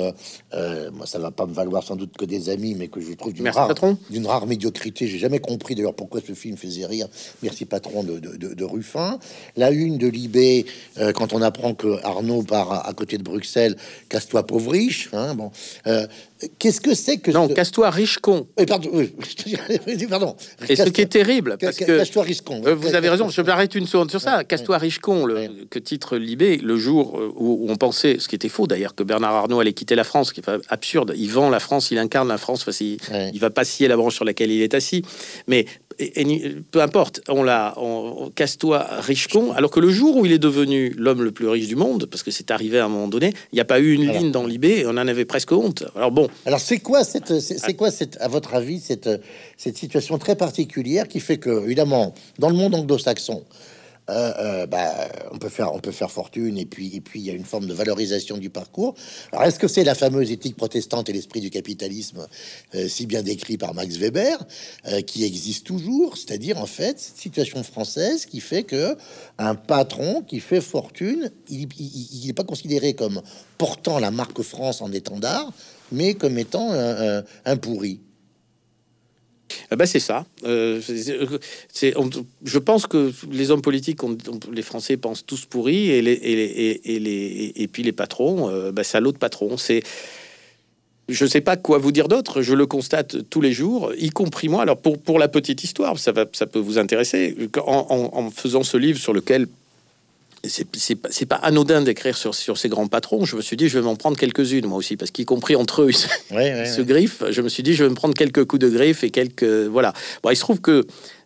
euh, moi ça va pas me valoir sans doute que des amis, mais que je trouve d'une, Merci, rare, d'une rare médiocrité. J'ai jamais compris d'ailleurs pourquoi ce film faisait rire. Merci patron de, de, de, de Ruffin. La une de Libé, euh, quand on apprend que Arnault part à, à côté de Bruxelles, casse-toi pauvre riche. Hein, bon. Euh, Qu'est-ce que c'est que... Non, ce... casse-toi riche con. Et pardon. Oui. pardon. Et casse-toi. Ce qui est terrible, parce que... Casse-toi riche con. Euh, vous avez raison, je m'arrête une seconde sur ça. Ouais, casse-toi ouais. riche con, le, ouais. que titre Libé, le jour où on pensait, ce qui était faux d'ailleurs, que Bernard Arnault allait quitter la France, ce qui est absurde. Il vend la France, il incarne la France, enfin, il, ouais. il va pas scier la branche sur laquelle il est assis. Mais... Et, et, peu importe, on l'a, on, on casse-toi riche con, alors que le jour où il est devenu l'homme le plus riche du monde, parce que c'est arrivé à un moment donné, il n'y a pas eu une alors, ligne dans Libé, et on en avait presque honte. Alors bon. Alors c'est quoi cette, c'est, c'est quoi cette, à votre avis, cette, cette situation très particulière qui fait que, évidemment, dans le monde anglo-saxon, Euh, euh, bah, on peut faire, on peut faire fortune, et puis, et puis il y a une forme de valorisation du parcours. Alors, est-ce que c'est la fameuse éthique protestante et l'esprit du capitalisme euh, si bien décrit par Max Weber euh, qui existe toujours, c'est-à-dire en fait cette situation française qui fait que un patron qui fait fortune, il n'est pas considéré comme portant la marque France en étendard, mais comme étant un, un, un pourri. Eh ben c'est ça. Euh, c'est, c'est, on, je pense que les hommes politiques, on, on, les Français pensent tous pourris, et, les, et, les, et, les, et, et puis les patrons, euh, ben c'est à l'autre patron. C'est, je ne sais pas quoi vous dire d'autre. Je le constate tous les jours, y compris moi. Alors pour pour la petite histoire, ça va, ça peut vous intéresser. En, en, en faisant ce livre sur lequel C'est, c'est, pas, c'est pas anodin d'écrire sur, sur ces grands patrons. Je me suis dit, je vais m'en prendre quelques-unes, moi aussi, parce qu'y compris entre eux, ils se, ouais, ouais, se ouais. griffent. Je me suis dit, je vais me prendre quelques coups de griffe et quelques... Voilà. Bon, il se trouve que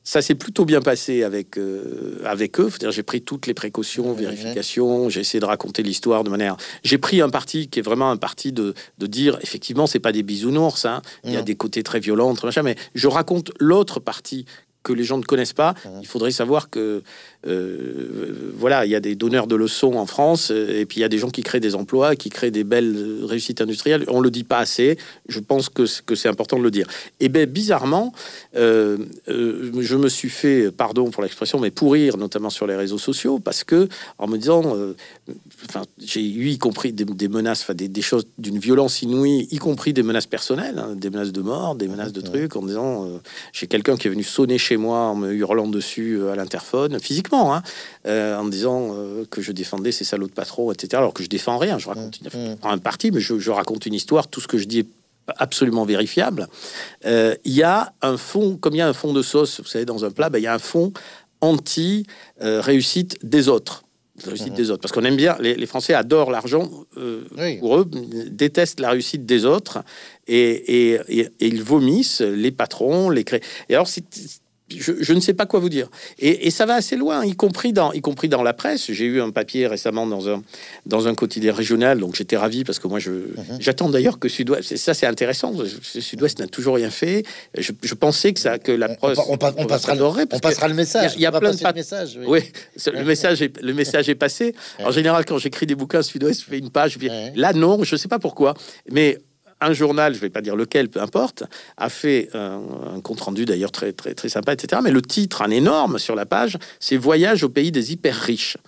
ça s'est plutôt bien passé avec, euh, avec eux. C'est-à-dire, j'ai pris toutes les précautions, ouais, vérifications, ouais. j'ai essayé de raconter l'histoire de manière... J'ai pris un parti qui est vraiment un parti de, de dire, effectivement, c'est pas des bisounours, hein. Il y a des côtés très violents, machin, mais je raconte l'autre partie que les gens ne connaissent pas. Il faudrait savoir que euh, voilà, il y a des donneurs de leçons en France, et puis il y a des gens qui créent des emplois, qui créent des belles réussites industrielles. On le dit pas assez. Je pense que, que c'est important de le dire. Et ben bizarrement, euh, euh, je me suis fait, pardon pour l'expression, mais pourrir notamment sur les réseaux sociaux, parce que en me disant, euh, enfin, j'ai eu y compris des, des menaces, enfin des, des choses d'une violence inouïe, y compris des menaces personnelles, hein, des menaces de mort, des menaces de trucs, en disant, euh, j'ai quelqu'un qui est venu sonner chez moi en me hurlant dessus à l'interphone, physiquement, hein, euh, en me disant euh, que je défendais ces salauds de patrons, et cetera. Alors que je défends rien, je raconte une, un parti, mais je, je raconte une histoire, tout ce que je dis est absolument vérifiable. Il euh, y a un fond, comme il y a un fond de sauce, vous savez, dans un plat, il ben, y a un fond anti-réussite euh, des autres. La réussite mmh. des autres, parce qu'on aime bien, les, les Français adorent l'argent, euh, oui. pour eux, détestent la réussite des autres, et, et, et, et ils vomissent les patrons, les cré... Et alors, c'est Je, je ne sais pas quoi vous dire. Et, et ça va assez loin, y compris dans, y compris dans la presse. J'ai eu un papier récemment dans un, dans un quotidien régional, donc j'étais ravi parce que moi, je, mm-hmm. j'attends d'ailleurs que Sud-Ouest... Ça, c'est intéressant. Sud-Ouest n'a toujours rien fait. Je, je pensais que, ça, que la presse... On, on, on, on passera, le, on passera le message. Il y a, y a plein de... Pa- le message, oui, oui le, message est, le message est passé. En général, quand j'écris des bouquins, Sud-Ouest fait une page. Puis, là, non, je ne sais pas pourquoi. Mais... un journal, je ne vais pas dire lequel, peu importe, a fait un, un compte-rendu d'ailleurs très, très, très sympa, et cetera. Mais le titre, un énorme sur la page, c'est « Voyage au pays des hyper-riches ».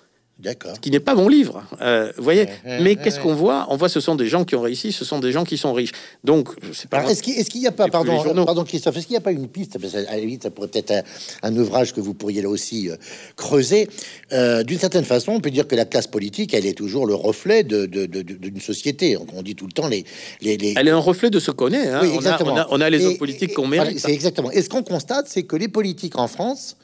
D'accord. Ce qui n'est pas mon livre, euh, vous voyez. Ouais, mais ouais, qu'est-ce ouais. qu'on voit ? On voit, ce sont des gens qui ont réussi, ce sont des gens qui sont riches. Donc, je sais pas. Alors, est-ce, qu'il, est-ce qu'il y a pas, pardon, pardon Christophe, est-ce qu'il n'y a pas une piste ? Parce à la limite, ça pourrait peut-être un, un ouvrage que vous pourriez là aussi euh, creuser. Euh, d'une certaine façon, on peut dire que la classe politique, elle est toujours le reflet de, de, de, de, d'une société. On dit tout le temps les, les, les... Elle est un reflet de ce qu'on est. Hein. Oui, exactement. On a, on a, on a les et, hommes politiques et, qu'on mérite. C'est exactement. Et ce qu'on constate, c'est que les politiques en France.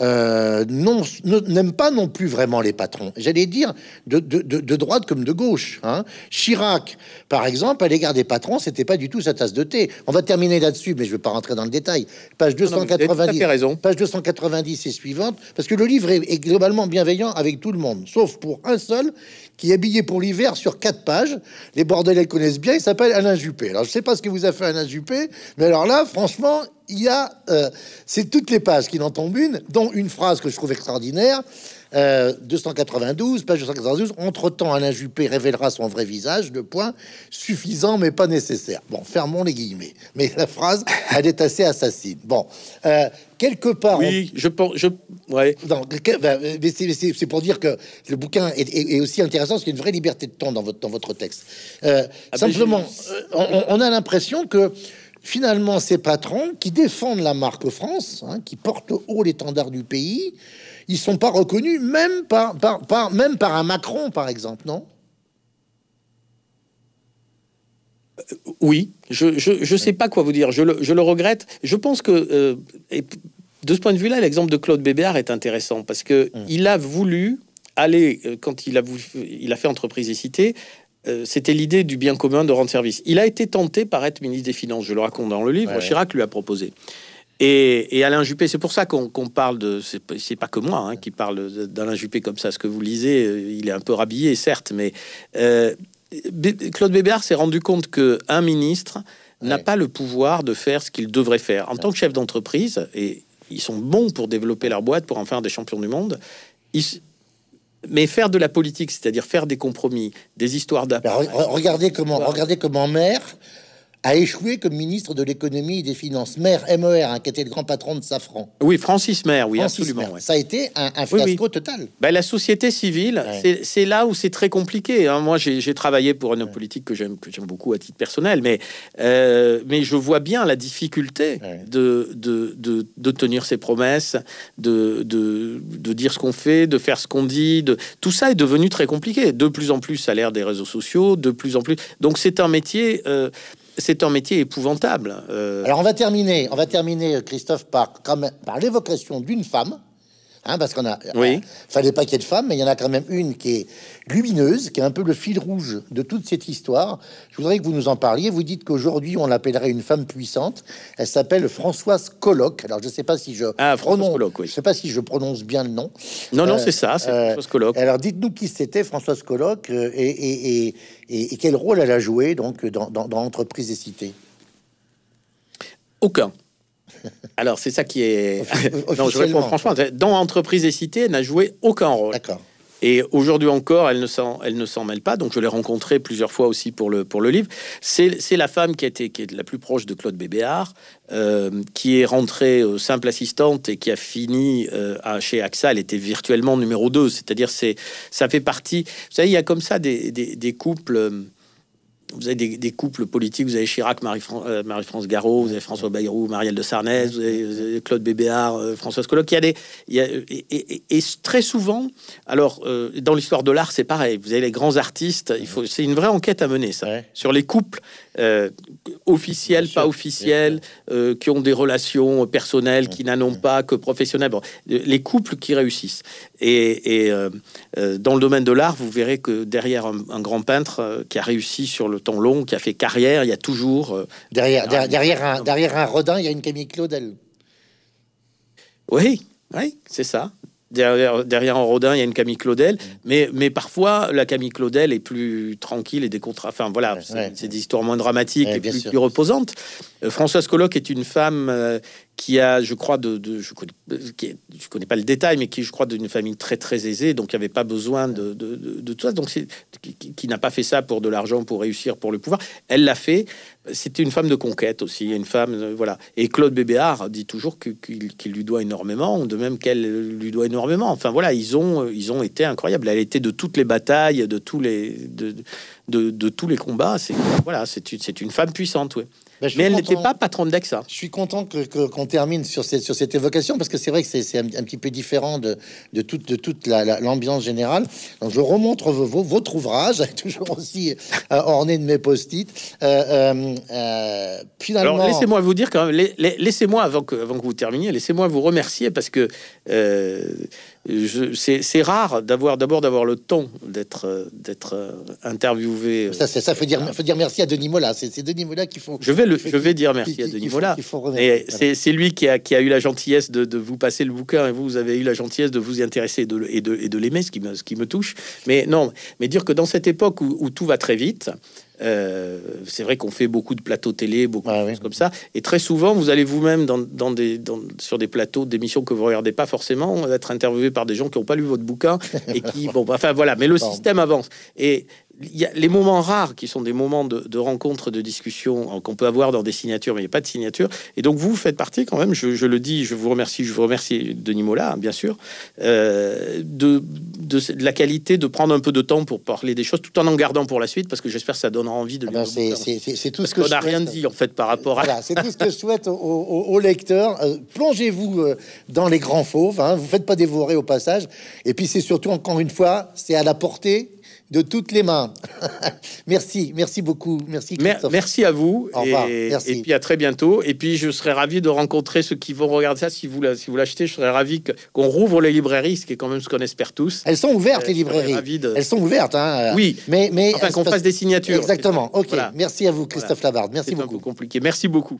Euh, non, n'aime pas non plus vraiment les patrons, j'allais dire de, de, de droite comme de gauche, hein. Chirac, par exemple, à l'égard des patrons, c'était pas du tout sa tasse de thé. On va terminer là-dessus, mais je vais pas rentrer dans le détail. Page deux cent quatre-vingt-dix, page deux cent quatre-vingt-dix et suivante, parce que le livre est, est globalement bienveillant avec tout le monde, sauf pour un seul qui est habillé pour l'hiver sur quatre pages. Les Bordelais connaissent bien, il s'appelle Alain Juppé. Alors, je sais pas ce que vous a fait Alain Juppé, mais alors là, franchement. Il y a, euh, c'est toutes les pages qui en tombent une, dont une phrase que je trouve extraordinaire, euh, deux cent quatre-vingt-douze, page deux cent quatre-vingt-douze, entre-temps Alain Juppé révélera son vrai visage, deux points, suffisant mais pas nécessaire. Bon, fermons les guillemets, mais la phrase, elle est assez assassine. Bon, euh, quelque part... Oui, on... je pense... Je... Ouais. Non, mais c'est, mais c'est, c'est pour dire que le bouquin est, est, est aussi intéressant, parce qu'il y a une vraie liberté de ton dans votre, dans votre texte. Euh, ah simplement, ben je... on, on a l'impression que finalement, ces patrons qui défendent la marque France, hein, qui portent haut l'étendard du pays, ils sont pas reconnus, même par, par, par, même par un Macron, par exemple, non ? Oui, je, je, je sais pas quoi vous dire, je le, je le regrette. Je pense que, euh, et de ce point de vue-là, l'exemple de Claude Bébéar est intéressant, parce que mmh. il a voulu aller, quand il a, voulu, il a fait Entreprises et Cité, c'était l'idée du bien commun de rendre service. Il a été tenté par être ministre des Finances, je le raconte dans le livre, ouais. Chirac lui a proposé. Et, et Alain Juppé, c'est pour ça qu'on, qu'on parle de... C'est, c'est pas que moi hein, qui parle d'Alain Juppé comme ça, ce que vous lisez, il est un peu rhabillé, certes, mais... Euh, B- Claude Bébéar s'est rendu compte qu'un ministre ouais. n'a pas le pouvoir de faire ce qu'il devrait faire. En ouais. tant que chef d'entreprise, et ils sont bons pour développer leur boîte, pour en faire des champions du monde, ils... Mais faire de la politique, c'est-à-dire faire des compromis, des histoires d'appel... Regardez comment, regardez comment Maire a échoué comme ministre de l'économie et des finances. Maire, M E R, hein, qui était le grand patron de Safran. Oui, Francis Maire, oui, Francis absolument. Maire. Ouais. Ça a été un, un fiasco oui, oui. total. Ben, la société civile, ouais. c'est, c'est là où c'est très compliqué. Hein. Moi, j'ai, j'ai travaillé pour une ouais. politique que j'aime, que j'aime beaucoup à titre personnel, mais, euh, mais je vois bien la difficulté ouais. de, de, de, de tenir ses promesses, de, de, de dire ce qu'on fait, de faire ce qu'on dit. De... Tout ça est devenu très compliqué. De plus en plus, ça a l'ère des réseaux sociaux, de plus en plus... Donc, c'est un métier... Euh, C'est un métier épouvantable. Euh... Alors on va terminer, on va terminer, Christophe, par, par l'évocation d'une femme, hein, parce qu'on a, oui. euh, fallait pas qu'il y ait de femme, mais il y en a quand même une qui est lumineuse, qui est un peu le fil rouge de toute cette histoire. Je voudrais que vous nous en parliez. Vous dites qu'aujourd'hui on l'appellerait une femme puissante. Elle s'appelle Françoise Colloque. Alors je sais pas si je ah, prononce, Colloque, oui. je sais pas si je prononce bien le nom. Non euh, non, c'est ça, c'est euh, Françoise Colloque. Alors dites-nous qui c'était Françoise Colloque euh, et, et, et Et, et quel rôle elle a joué donc dans, dans, dans Entreprises et Cité ? Aucun. Alors c'est ça qui est. non, je réponds franchement. Dans Entreprises et Cité, elle n'a joué aucun rôle. D'accord. Et aujourd'hui encore, elle ne s'en, elle ne s'en mêle pas. Donc je l'ai rencontrée plusieurs fois aussi pour le pour le livre. C'est c'est la femme qui a été qui est la plus proche de Claude Bébéar, euh, qui est rentrée euh, simple assistante et qui a fini euh, à, chez AXA. Elle était virtuellement numéro deux. C'est-à-dire c'est ça fait partie. Vous savez, il y a comme ça des des, des couples. Euh, Vous avez des, des couples politiques, vous avez Chirac, Marie-France, euh, Marie-France Garot, vous avez François Bayrou, Marielle de Sarnez, vous avez, vous avez Claude Bébéar, euh, Françoise Colloque. Il y a des, il y a, et, et, et très souvent, alors euh, dans l'histoire de l'art, c'est pareil. Vous avez les grands artistes. Il faut, c'est une vraie enquête à mener, ça, ouais. sur les couples euh, officiels, pas officiels, euh, qui ont des relations personnelles, qui n'en ont pas que professionnelles. Bon, les couples qui réussissent. Et, et euh, dans le domaine de l'art, vous verrez que derrière un, un grand peintre qui a réussi sur le temps long, qui a fait carrière, il y a toujours... Euh, derrière, derrière, un, derrière, un, derrière un Rodin, il y a une Camille Claudel. Oui, oui, c'est ça. Derrière, derrière en Rodin, il y a une Camille Claudel, mais, mais parfois la Camille Claudel est plus tranquille et des contrats. Enfin voilà, c'est, ouais, c'est des histoires moins dramatiques, ouais, et plus, plus reposantes. Euh, Françoise Colloc est une femme euh, qui a, je crois, de, de je, connais, qui est, je connais pas le détail, mais qui, je crois, d'une famille très très aisée, donc il n'y avait pas besoin de, de, de, de tout ça. Donc c'est, qui, qui n'a pas fait ça pour de l'argent, pour réussir, pour le pouvoir. Elle l'a fait. C'était une femme de conquête aussi, une femme, euh, voilà. Et Claude Bébéar dit toujours que, qu'il, qu'il lui doit énormément, de même qu'elle lui doit énormément. Enfin voilà, ils ont, ils ont été incroyables. Elle était de toutes les batailles, de tous les, de, de, de tous les combats. C'est voilà, c'est une, c'est une femme puissante, oui. Ben, mais elle n'était pas patronne d'A X A. Je suis content que, que, qu'on termine sur cette, sur cette évocation, parce que c'est vrai que c'est, c'est un, un petit peu différent de, de toute, de toute la, la, l'ambiance générale. Donc je remontre v- v- votre ouvrage, toujours aussi euh, orné de mes post-it. Euh, euh, finalement... Alors laissez-moi vous dire quand même, la, la, laissez-moi, avant que, avant que vous terminiez, laissez-moi vous remercier, parce que euh, je, c'est, c'est rare d'avoir, d'abord d'avoir le temps d'être, d'être interviewé. Ça, c'est, ça faut dire, faut dire merci à Denis Mola. C'est, c'est Denis Mola qu'il faut... Je vais Le, je vais dire merci à Denis Mola. Et c'est, c'est lui qui a, qui a eu la gentillesse de, de vous passer le bouquin, et vous, vous avez eu la gentillesse de vous y intéresser et de, et de, et de l'aimer, ce qui me, ce qui me touche. Mais non, mais dire que dans cette époque où, où tout va très vite, euh, c'est vrai qu'on fait beaucoup de plateaux télé, beaucoup ah, de choses oui. comme ça, et très souvent vous allez vous-même dans, dans des, dans, sur des plateaux d'émissions que vous regardez pas forcément, être interviewé par des gens qui n'ont pas lu votre bouquin et qui, bon, enfin voilà, mais le bon. système avance. Et il y a les moments rares qui sont des moments de, de rencontre, de discussion qu'on peut avoir dans des signatures, mais il n'y a pas de signature. Et donc vous faites partie quand même, je, je le dis, je vous remercie, je vous remercie Denis Mola, bien sûr, euh, de, de, de la qualité de prendre un peu de temps pour parler des choses, tout en en gardant pour la suite, parce que j'espère que ça donnera envie de... Ah ben c'est, c'est, c'est, c'est tout parce ce que qu'on n'a rien dit en fait par rapport à... Voilà, c'est tout ce que je souhaite aux, aux, aux lecteurs. Euh, plongez-vous dans Les Grands Fauves, hein, vous ne faites pas dévorer au passage. Et puis c'est surtout, encore une fois, c'est à la portée de toutes les mains. Merci, merci beaucoup. Merci, Christophe. Merci à vous. Au revoir. Et, merci. Et puis à très bientôt. Et puis je serais ravi de rencontrer ceux qui vont regarder ça. Si vous, la, si vous l'achetez, je serais ravi que, qu'on rouvre les librairies, ce qui est quand même ce qu'on espère tous. Elles sont ouvertes, euh, les librairies. De... Elles sont ouvertes. Hein. Oui, mais, mais enfin qu'on fasse des signatures. Exactement. Ok. Voilà. Merci à vous, Christophe voilà. Labarde. Merci c'est beaucoup. Un peu compliqué. Merci beaucoup.